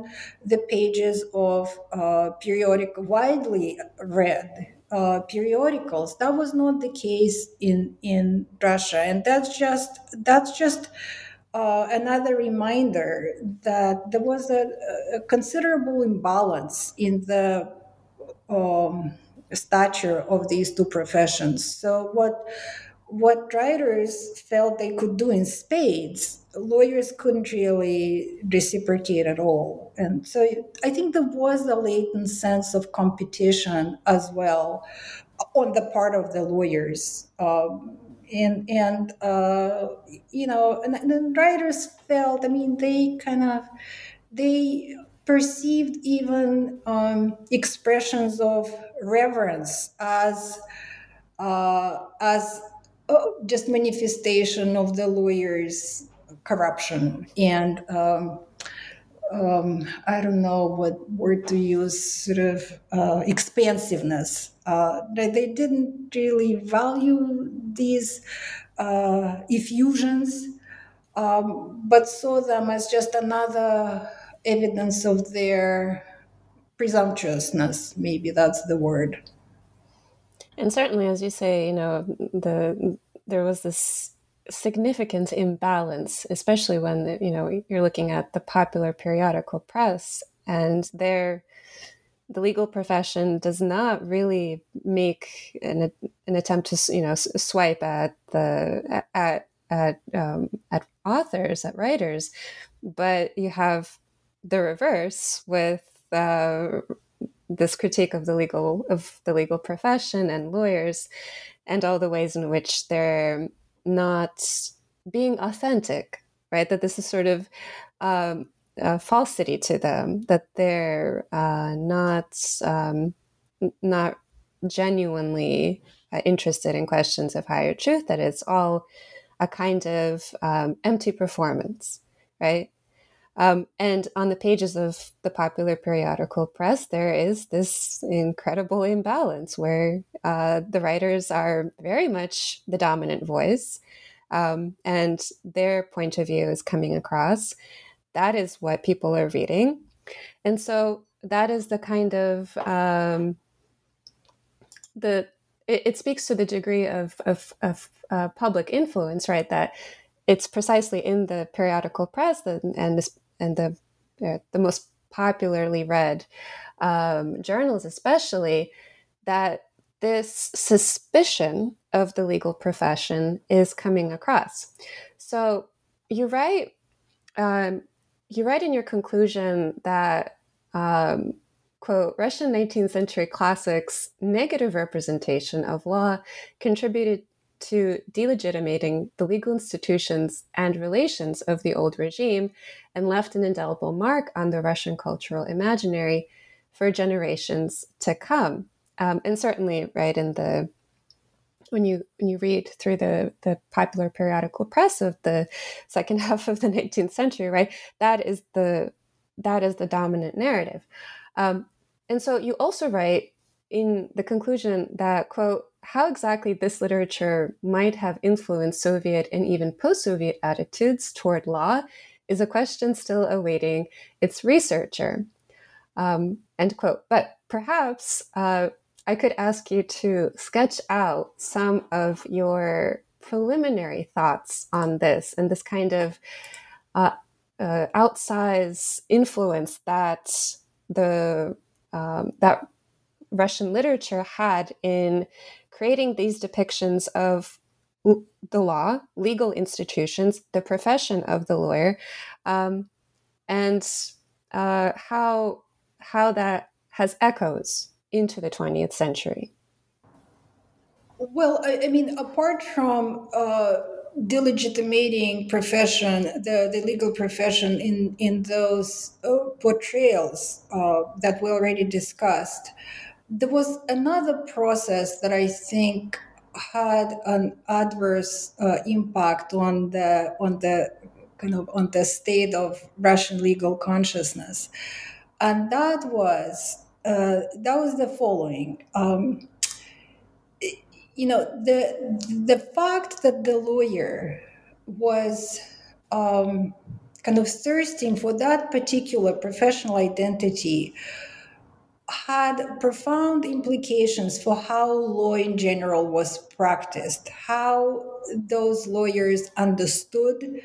the pages of uh, periodic, widely read uh, periodicals. That was not the case in in Russia, and that's just that's just uh, another reminder that there was a, a considerable imbalance in the um, stature of these two professions. So what. What writers felt they could do in spades, lawyers couldn't really reciprocate at all. And so I think there was a latent sense of competition as well on the part of the lawyers. Um, and, and uh, you know, and, and writers felt, I mean, they kind of, they perceived even um, expressions of reverence as, uh, as, just manifestation of the lawyers' corruption, and um, um, I don't know what word to use, sort of uh, expansiveness. Uh, they didn't really value these uh, effusions, um, but saw them as just another evidence of their presumptuousness, maybe that's the word. And certainly, as you say, you know, the there was this significant imbalance, especially when, you know, you're looking at the popular periodical press, and there, the legal profession does not really make an an attempt to, you know, swipe at the at at um, at authors, at writers, but you have the reverse with. Uh, this critique of the legal of the legal profession and lawyers and all the ways in which they're not being authentic, right? That this is sort of um, a falsity to them, that they're uh, not um, not genuinely uh, interested in questions of higher truth, that it's all a kind of um, empty performance, right? Um, and on the pages of the popular periodical press, there is this incredible imbalance where uh, the writers are very much the dominant voice, um, and their point of view is coming across. That is what people are reading. And so that is the kind of, um, the it, it speaks to the degree of, of, of uh, public influence, right, that it's precisely in the periodical press that, and this, and the uh, the most popularly read um, journals, especially, that this suspicion of the legal profession is coming across. So you write, um, you write in your conclusion that um, quote, Russian nineteenth century classics' negative representation of law contributed to delegitimating the legal institutions and relations of the old regime and left an indelible mark on the Russian cultural imaginary for generations to come. Um, and certainly, right, in the when you when you read through the, the popular periodical press of the second half of the nineteenth century, right, that is the that is the dominant narrative. Um, and so you also write in the conclusion that, quote, how exactly this literature might have influenced Soviet and even post-Soviet attitudes toward law is a question still awaiting its researcher. Um, end quote. But perhaps uh, I could ask you to sketch out some of your preliminary thoughts on this and this kind of uh, uh, outsized influence that the um, that Russian literature had in creating these depictions of the law, legal institutions, the profession of the lawyer, um, and uh, how how that has echoes into the twentieth century. Well, I, I mean, apart from uh, delegitimating profession, the, the legal profession in, in those uh, portrayals uh, that we already discussed, there was another process that I think had an adverse uh, impact on the on the kind of on the state of Russian legal consciousness, and that was uh, that was the following. Um, you know, the the fact that the lawyer was um, kind of thirsting for that particular professional identity had profound implications for how law in general was practiced, how those lawyers understood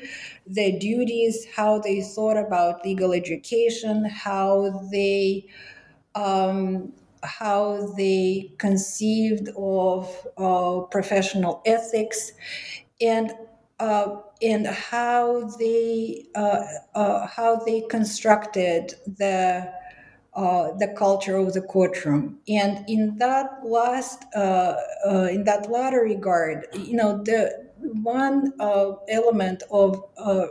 their duties, how they thought about legal education, how they um, how they conceived of uh, professional ethics, and uh, and how they uh, uh, how they constructed the. Uh, the culture of the courtroom, and in that last, uh, uh, in that latter regard, you know, the one uh, element of uh,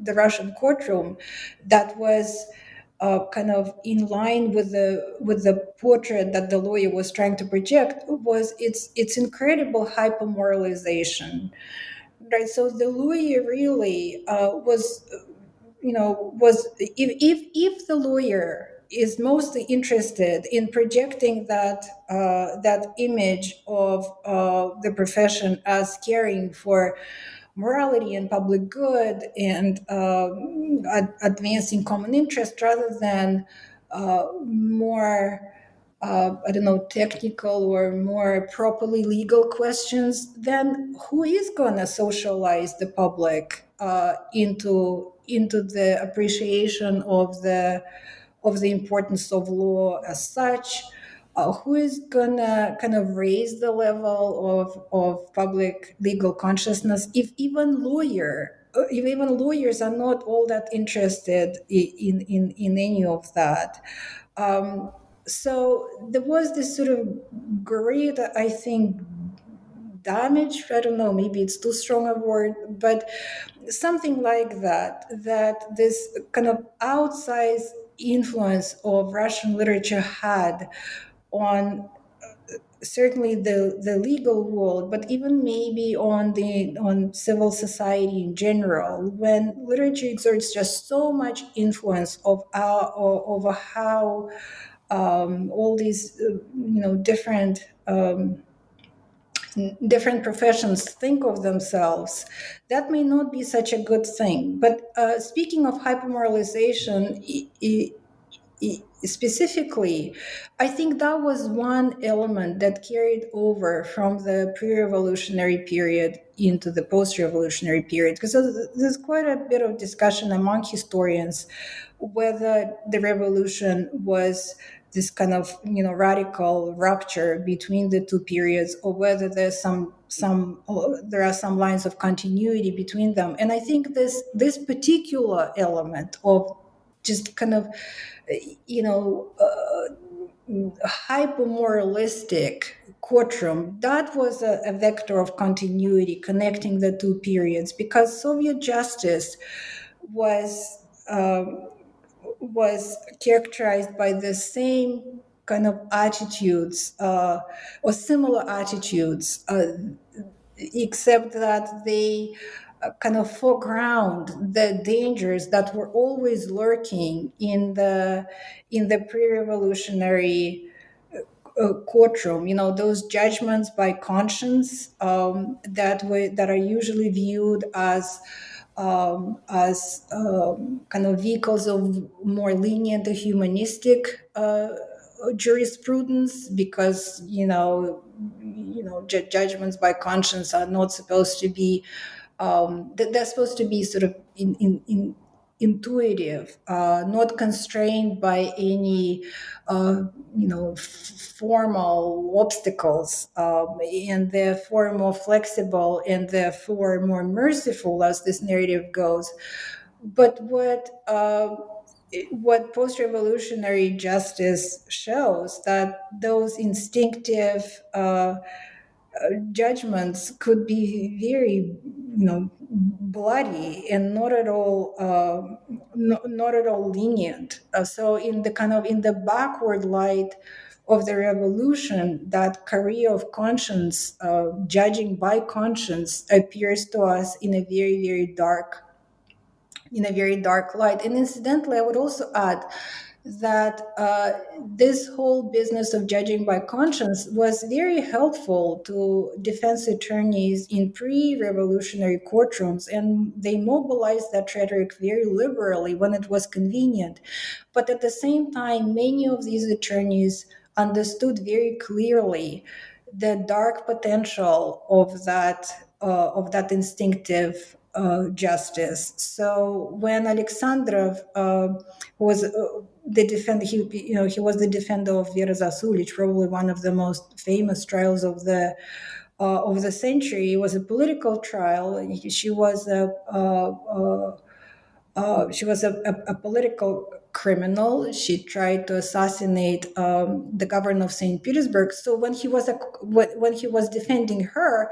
the Russian courtroom that was uh, kind of in line with the with the portrait that the lawyer was trying to project was its its incredible hypermoralization, right? So the lawyer really uh, was, you know, was if if, if the lawyer is mostly interested in projecting that uh, that image of uh, the profession as caring for morality and public good and uh, ad- advancing common interest, rather than uh, more uh, I don't know technical or more properly legal questions. Then who is going to socialize the public uh, into into the appreciation of the of the importance of law as such, uh, who is gonna kind of raise the level of, of public legal consciousness if even lawyer, if even lawyers are not all that interested in in, in any of that. Um, so there was this sort of great, I think, damage, I don't know, maybe it's too strong a word, but something like that, that this kind of outsized influence of Russian literature had on certainly the, the legal world, but even maybe on the on civil society in general, when literature exerts just so much influence of our, over how um, all these uh, you know different um, different professions think of themselves, that may not be such a good thing. But uh, speaking of hypermoralization e- e- e- specifically, I think that was one element that carried over from the pre-revolutionary period into the post-revolutionary period, because there's quite a bit of discussion among historians whether the revolution was this kind of, you know, radical rupture between the two periods, or whether there's some some there are some lines of continuity between them. And I think this this particular element of just kind of, you know, uh, hyper-moralistic courtroom, that was a, a vector of continuity connecting the two periods, because Soviet justice was. Um, was characterized by the same kind of attitudes uh, or similar attitudes, uh, except that they uh, kind of foreground the dangers that were always lurking in the in the pre-revolutionary uh, courtroom, you know, those judgments by conscience um, that way that are usually viewed as um, as um, kind of vehicles of more lenient, humanistic uh, jurisprudence, because you know, you know, ju- judgments by conscience are not supposed to be. Um, they're supposed to be sort of in in. in intuitive, uh, not constrained by any, uh, you know, f- formal obstacles, um, and therefore more flexible and therefore more merciful as this narrative goes. But what uh, what post-revolutionary justice shows that those instinctive uh, judgments could be very, you know, bloody and not at all, uh, no, not at all lenient. Uh, so, in the kind of in the backward light of the revolution, that career of conscience, uh, judging by conscience, appears to us in a very, very dark, in a very dark light. And incidentally, I would also add that uh, this whole business of judging by conscience was very helpful to defense attorneys in pre-revolutionary courtrooms, and they mobilized that rhetoric very liberally when it was convenient. But at the same time, many of these attorneys understood very clearly the dark potential of that uh, of that instinctive Uh, justice. So when Alexandrov uh, was uh, the defender, he you know he was the defender of Vera Zasulich, probably one of the most famous trials of the uh, of the century. It was a political trial. She was a uh, uh, uh, she was a, a, a political criminal. She tried to assassinate um, the governor of Saint Petersburg. So when he was a, when he was defending her,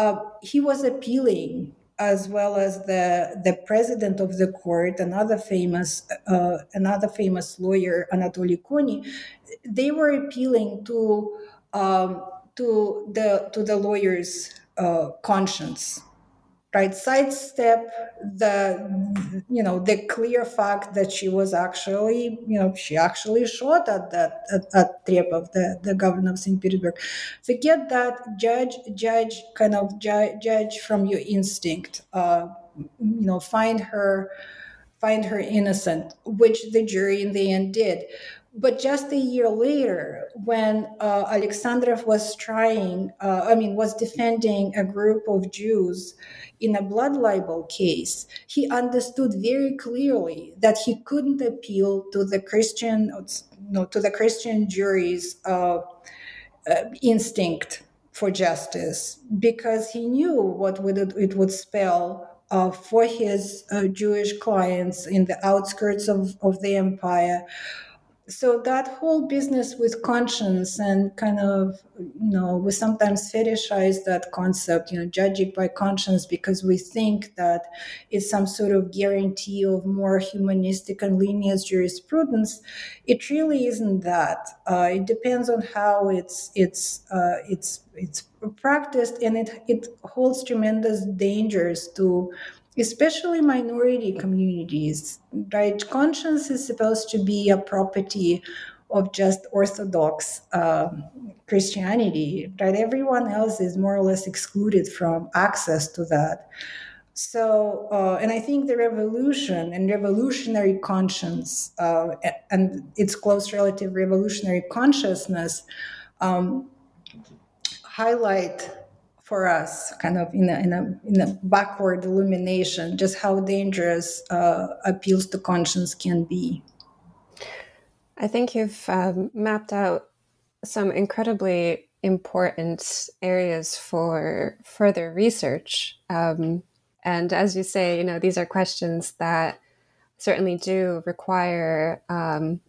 uh, he was appealing, as well as the the president of the court, another famous uh, another famous lawyer, Anatoly Koni. They were appealing to um, to the to the lawyer's uh, conscience, right? Sidestep the you know the clear fact that she was actually you know she actually shot at that at, at Trepov, the, the governor of Saint Petersburg. Forget that, judge judge kind of ju- judge from your instinct. Uh, you know, find her find her innocent, which the jury in the end did. But just a year later, when uh, Alexandrov was trying, uh, I mean, was defending a group of Jews in a blood libel case, he understood very clearly that he couldn't appeal to the Christian, no, to the Christian jury's uh, uh, instinct for justice, because he knew what would it, it would spell Uh, for his uh, Jewish clients in the outskirts of, of the empire. So that whole business with conscience and kind of, you know, we sometimes fetishize that concept, you know, judging by conscience, because we think that it's some sort of guarantee of more humanistic and lenient jurisprudence. It really isn't that. Uh, it depends on how it's it's uh, it's it's. practiced, and it, it holds tremendous dangers to especially minority communities, right? Conscience is supposed to be a property of just Orthodox uh, Christianity, right? Everyone else is more or less excluded from access to that. So, uh, and I think the revolution and revolutionary conscience uh, and its close relative revolutionary consciousness um, highlight for us, kind of in a, in a in a backward illumination, just how dangerous uh, appeals to conscience can be. I think you've um, mapped out some incredibly important areas for further research, um, and as you say, you know, these are questions that certainly do require um,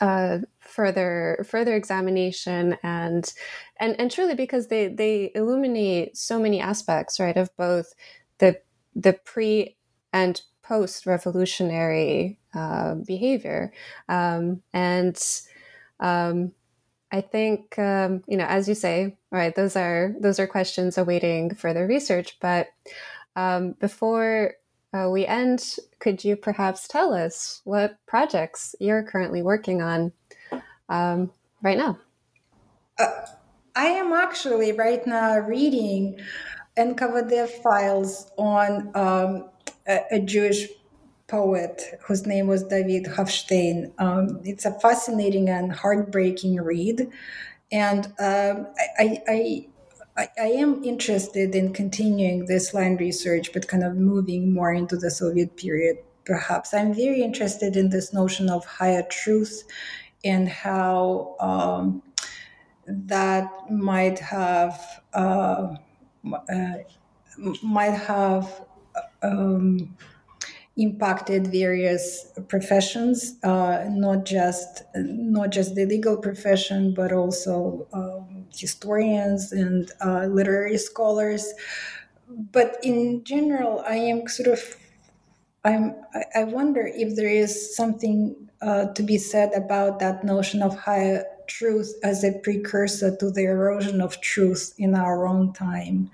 uh, further further examination and and and truly, because they they illuminate so many aspects, right, of both the the pre and post revolutionary uh, behavior, um, and um, I think um, you know, as you say, right, those are those are questions awaiting further research. But um, before uh, we end, could you perhaps tell us what projects you're currently working on? Um, right now? Uh, I am actually right now reading N K V D files on um, a, a Jewish poet whose name was David Hofstein. Um, it's a fascinating and heartbreaking read. And um, I, I, I, I am interested in continuing this line research, but kind of moving more into the Soviet period, perhaps. I'm very interested in this notion of higher truth and how um, that might have uh, uh, might have um, impacted various professions, uh, not just not just the legal profession, but also um, historians and uh, literary scholars. But in general, I am sort of I'm I wonder if there is something uh, to be said about that notion of higher truth as a precursor to the erosion of truth in our own time.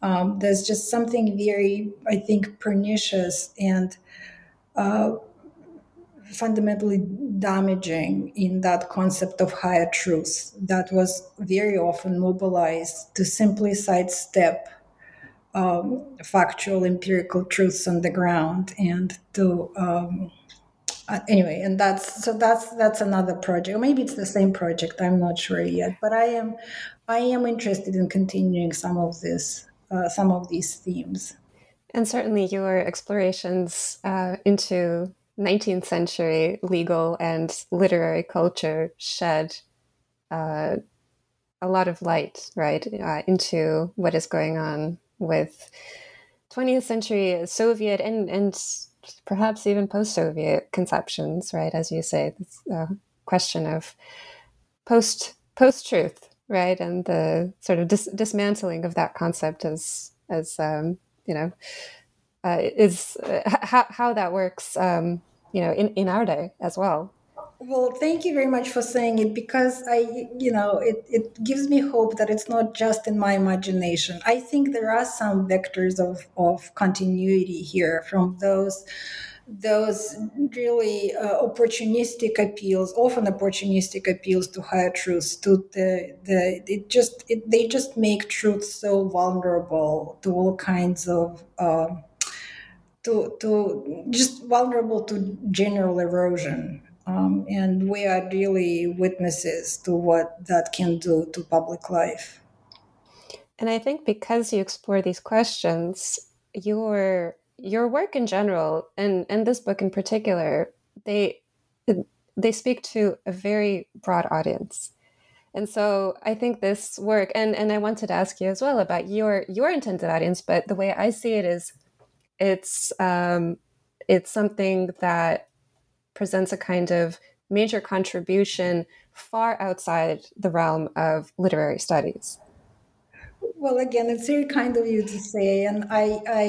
Um, there's just something very, I think, pernicious and uh, fundamentally damaging in that concept of higher truth that was very often mobilized to simply sidestep um, factual empirical truths on the ground and to... Um, Uh, anyway, and that's so that's that's another project. Maybe it's the same project. I'm not sure yet, but I am I am interested in continuing some of this, uh, some of these themes. And certainly, your explorations uh, into nineteenth century legal and literary culture shed uh, a lot of light, right, uh, into what is going on with twentieth century Soviet and and. perhaps even post-Soviet conceptions, right? As you say, this uh, question of post post-truth, right, and the sort of dis- dismantling of that concept as as um, you know uh, is uh, how how that works, um, you know, in, in our day as well. Well, thank you very much for saying it, because I, you know, it, it gives me hope that it's not just in my imagination. I think there are some vectors of, of continuity here from those those really uh, opportunistic appeals, often opportunistic appeals to higher truths, to the, the it just it, they just make truth so vulnerable to all kinds of. Uh, to to just vulnerable to general erosion. Um, and we are really witnesses to what that can do to public life. And I think because you explore these questions, your your work in general, and, and this book in particular, they they speak to a very broad audience. And so I think this work, and, and I wanted to ask you as well about your your intended audience, but the way I see it is, it's um, it's something that presents a kind of major contribution far outside the realm of literary studies. Well, again, it's very kind of you to say, and I, I,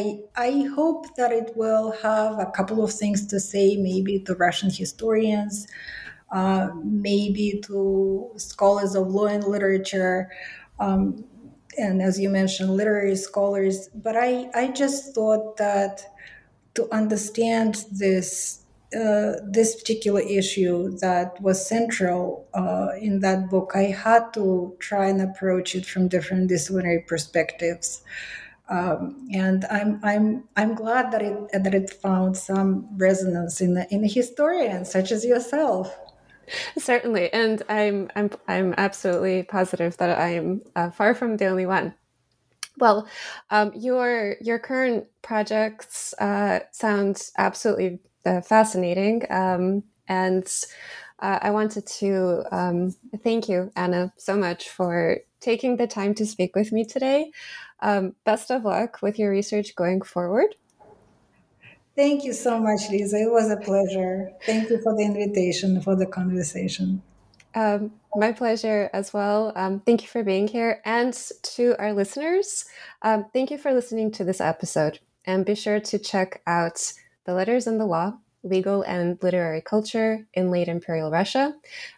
I hope that it will have a couple of things to say, maybe to Russian historians, uh, maybe to scholars of law and literature, um, and as you mentioned, literary scholars. But I, I just thought that to understand this Uh, this particular issue that was central uh, in that book, I had to try and approach it from different disciplinary perspectives, um, and I'm I'm I'm glad that it that it found some resonance in the, in historians such as yourself. Certainly, and I'm I'm I'm absolutely positive that I'm uh, far from the only one. Well, um, your your current projects uh, sound absolutely. Uh, fascinating. Um, and uh, I wanted to um, thank you, Anna, so much for taking the time to speak with me today. Um, best of luck with your research going forward. Thank you so much, Lisa. It was a pleasure. Thank you for the invitation, for the conversation. Um, my pleasure as well. Um, thank you for being here. And to our listeners, um, thank you for listening to this episode. And be sure to check out The Letters and the Law, Legal and Literary Culture in Late Imperial Russia,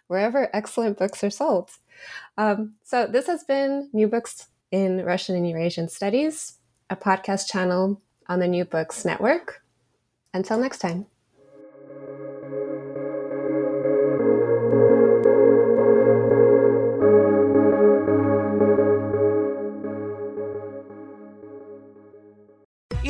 wherever excellent books are sold. Um, so this has been New Books in Russian and Eurasian Studies, a podcast channel on the New Books Network. Until next time.